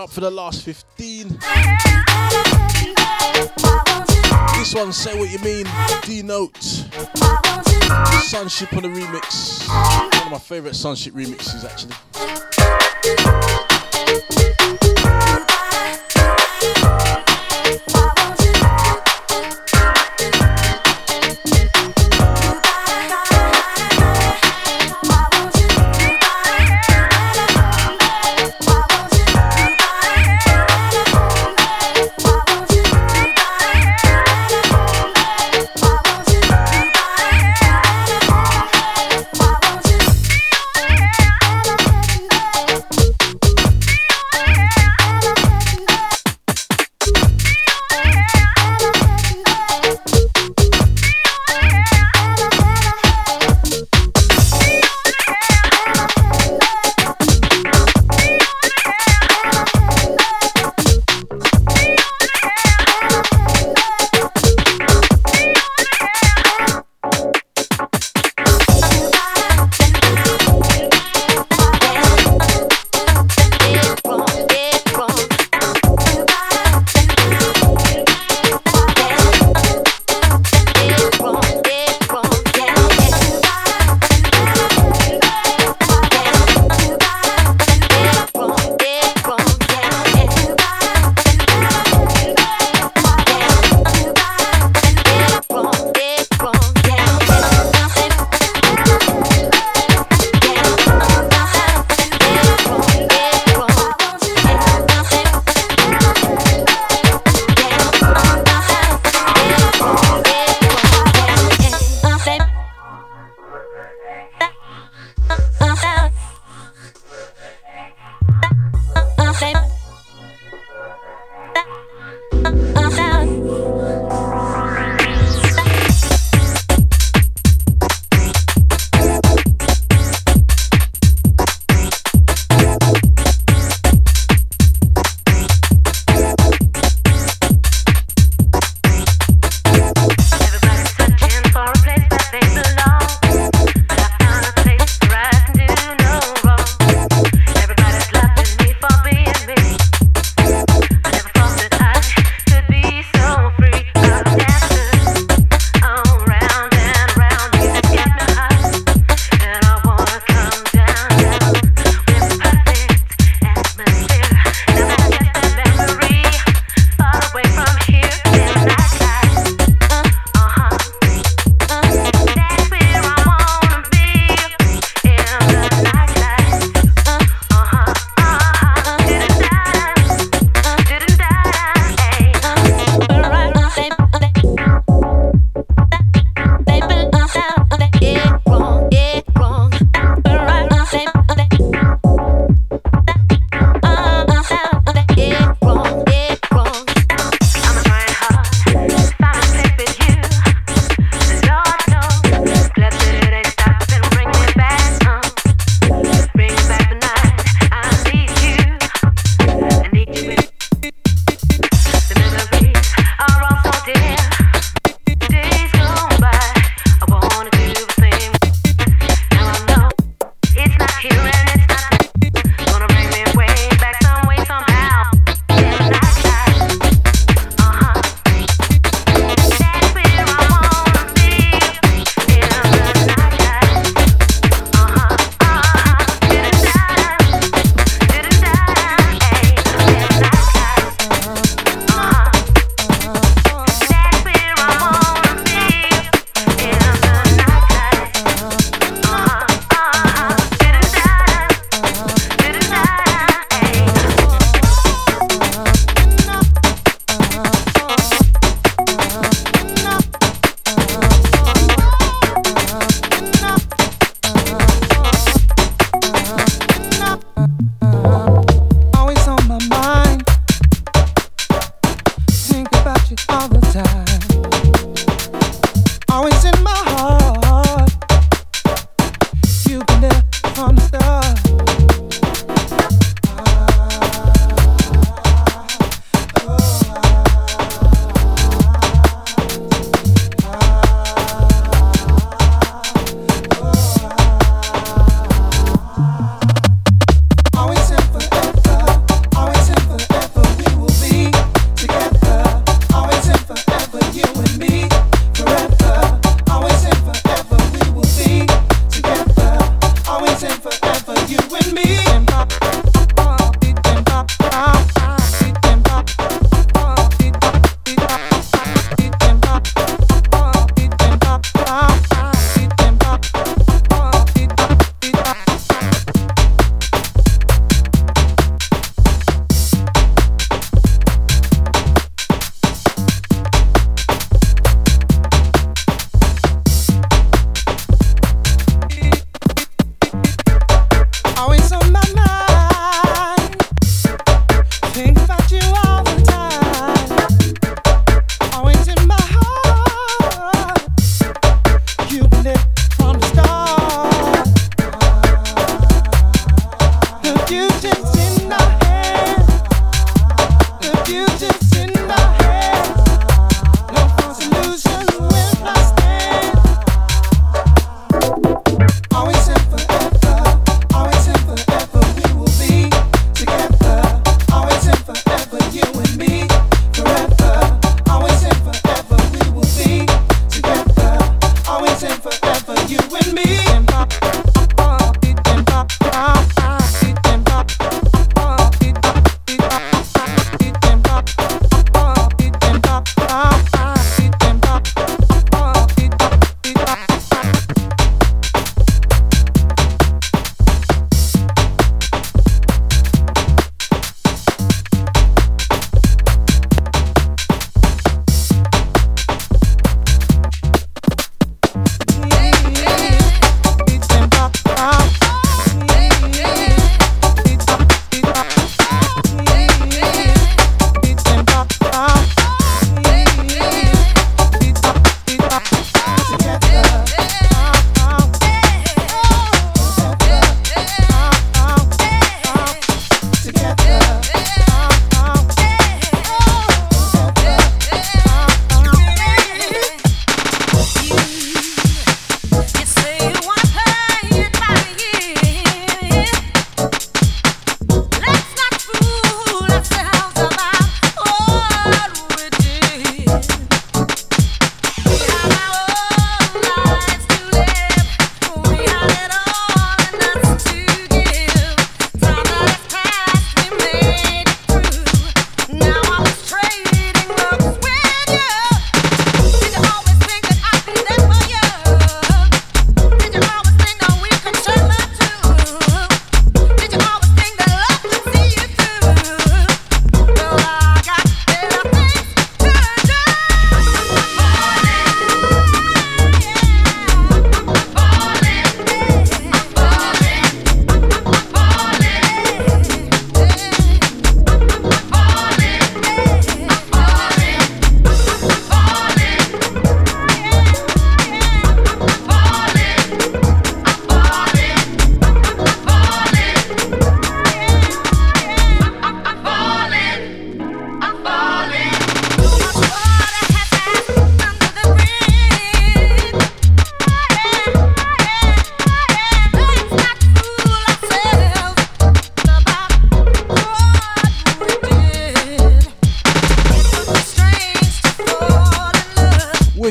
up for the last fifteen. This one, Say What You Mean, D-Note, Sunship on the remix. One of my favourite Sunship remixes, actually.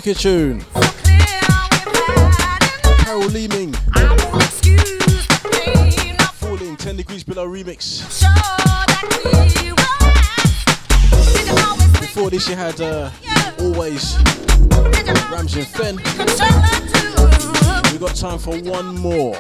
wicked tune. Carol Leeming. Falling ten degrees below remix. Before this, you had uh, Always Ramsey and Fenn. We've got time for one more.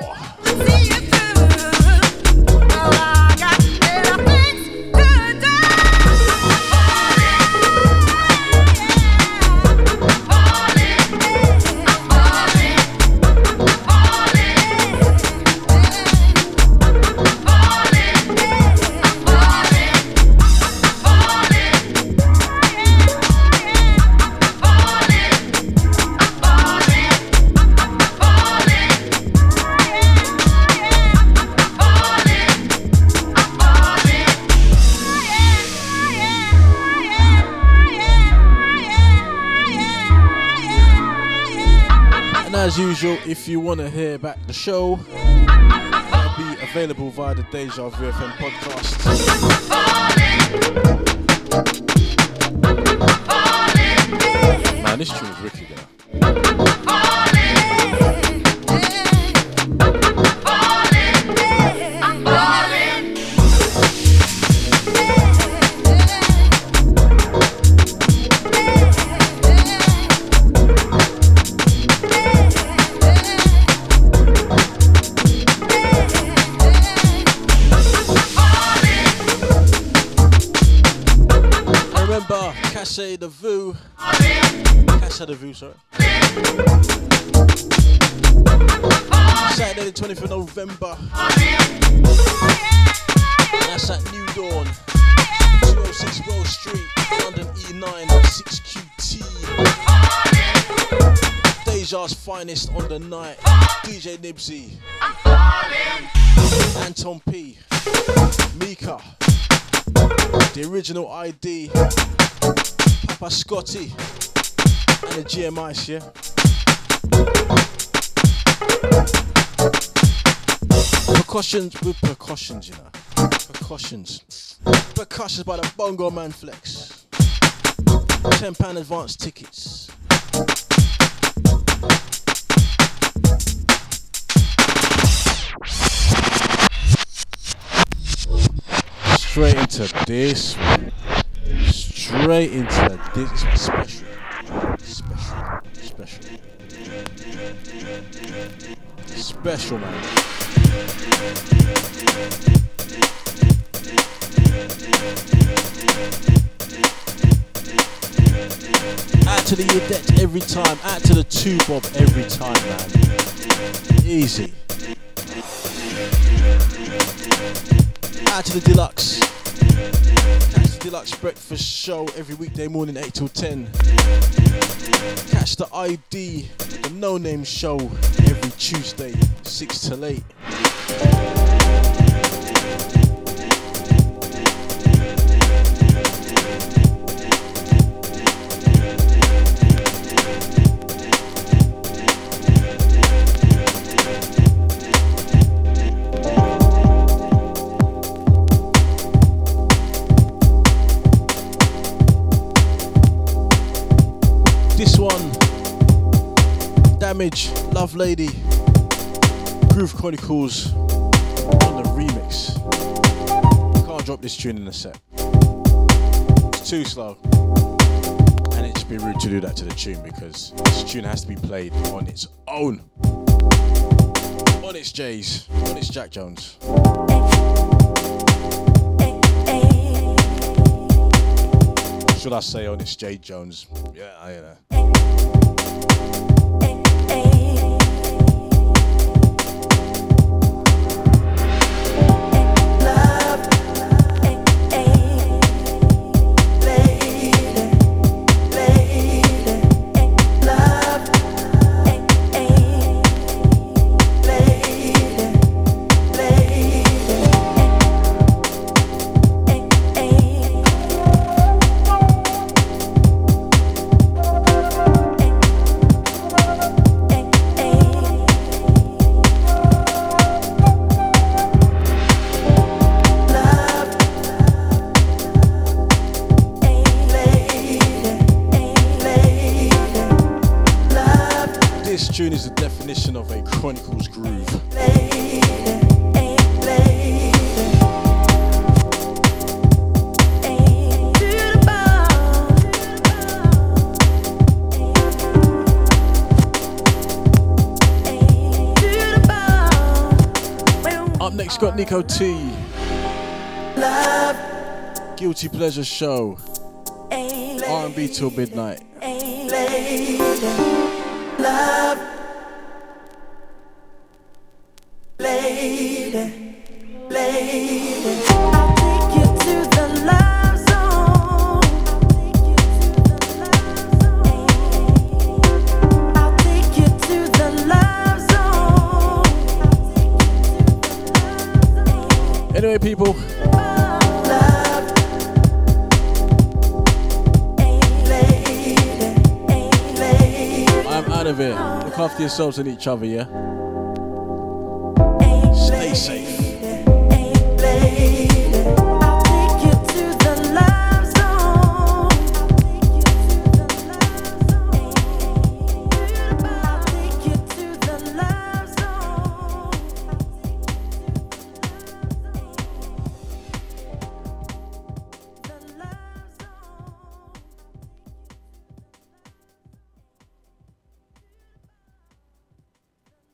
As usual, if you want to hear back the show, it'll be available via the Deja Vu F M podcast. Man, this tune is wicked, the Vu, Casa de Vu, sorry. Saturday the twentieth of November, that's at New Dawn, two oh six Royal Street, London E nine, six Q T. Deja's finest on the night, D J Nibsy, Anton P, Mika, the original I D, Papa Scotty and the G M I's, yeah. Percussions with percussions, you know. Percussions. Percussions by the Bongo Man Flex. ten pounds advance tickets. Straight into this one. Straight into this special, special, special, special, man. Out to the Yudex every time, out to the two bob every time, man. Easy. Out to the deluxe. Deluxe breakfast show every weekday morning eight till ten. Catch the I D, the No Name show every Tuesday six till eight. Damage, Love Lady, Groove Chronicles on the remix. Can't drop this tune in a set. It's too slow. And it'd be rude to do that to the tune because this tune has to be played on its own. On its J's, on its Jack Jones. Should I say on its J Jones? Yeah, I hear that. Chronicles Groove. Up next, got Nico T. Love. Guilty Pleasure Show. R and B till midnight. Love. Lady, lady, I'll take you to the love zone. I'll take you to the love zone. I'll take you to the love zone. Anyway, people. I'm out of here. Look after yourselves and each other, yeah? Stay safe.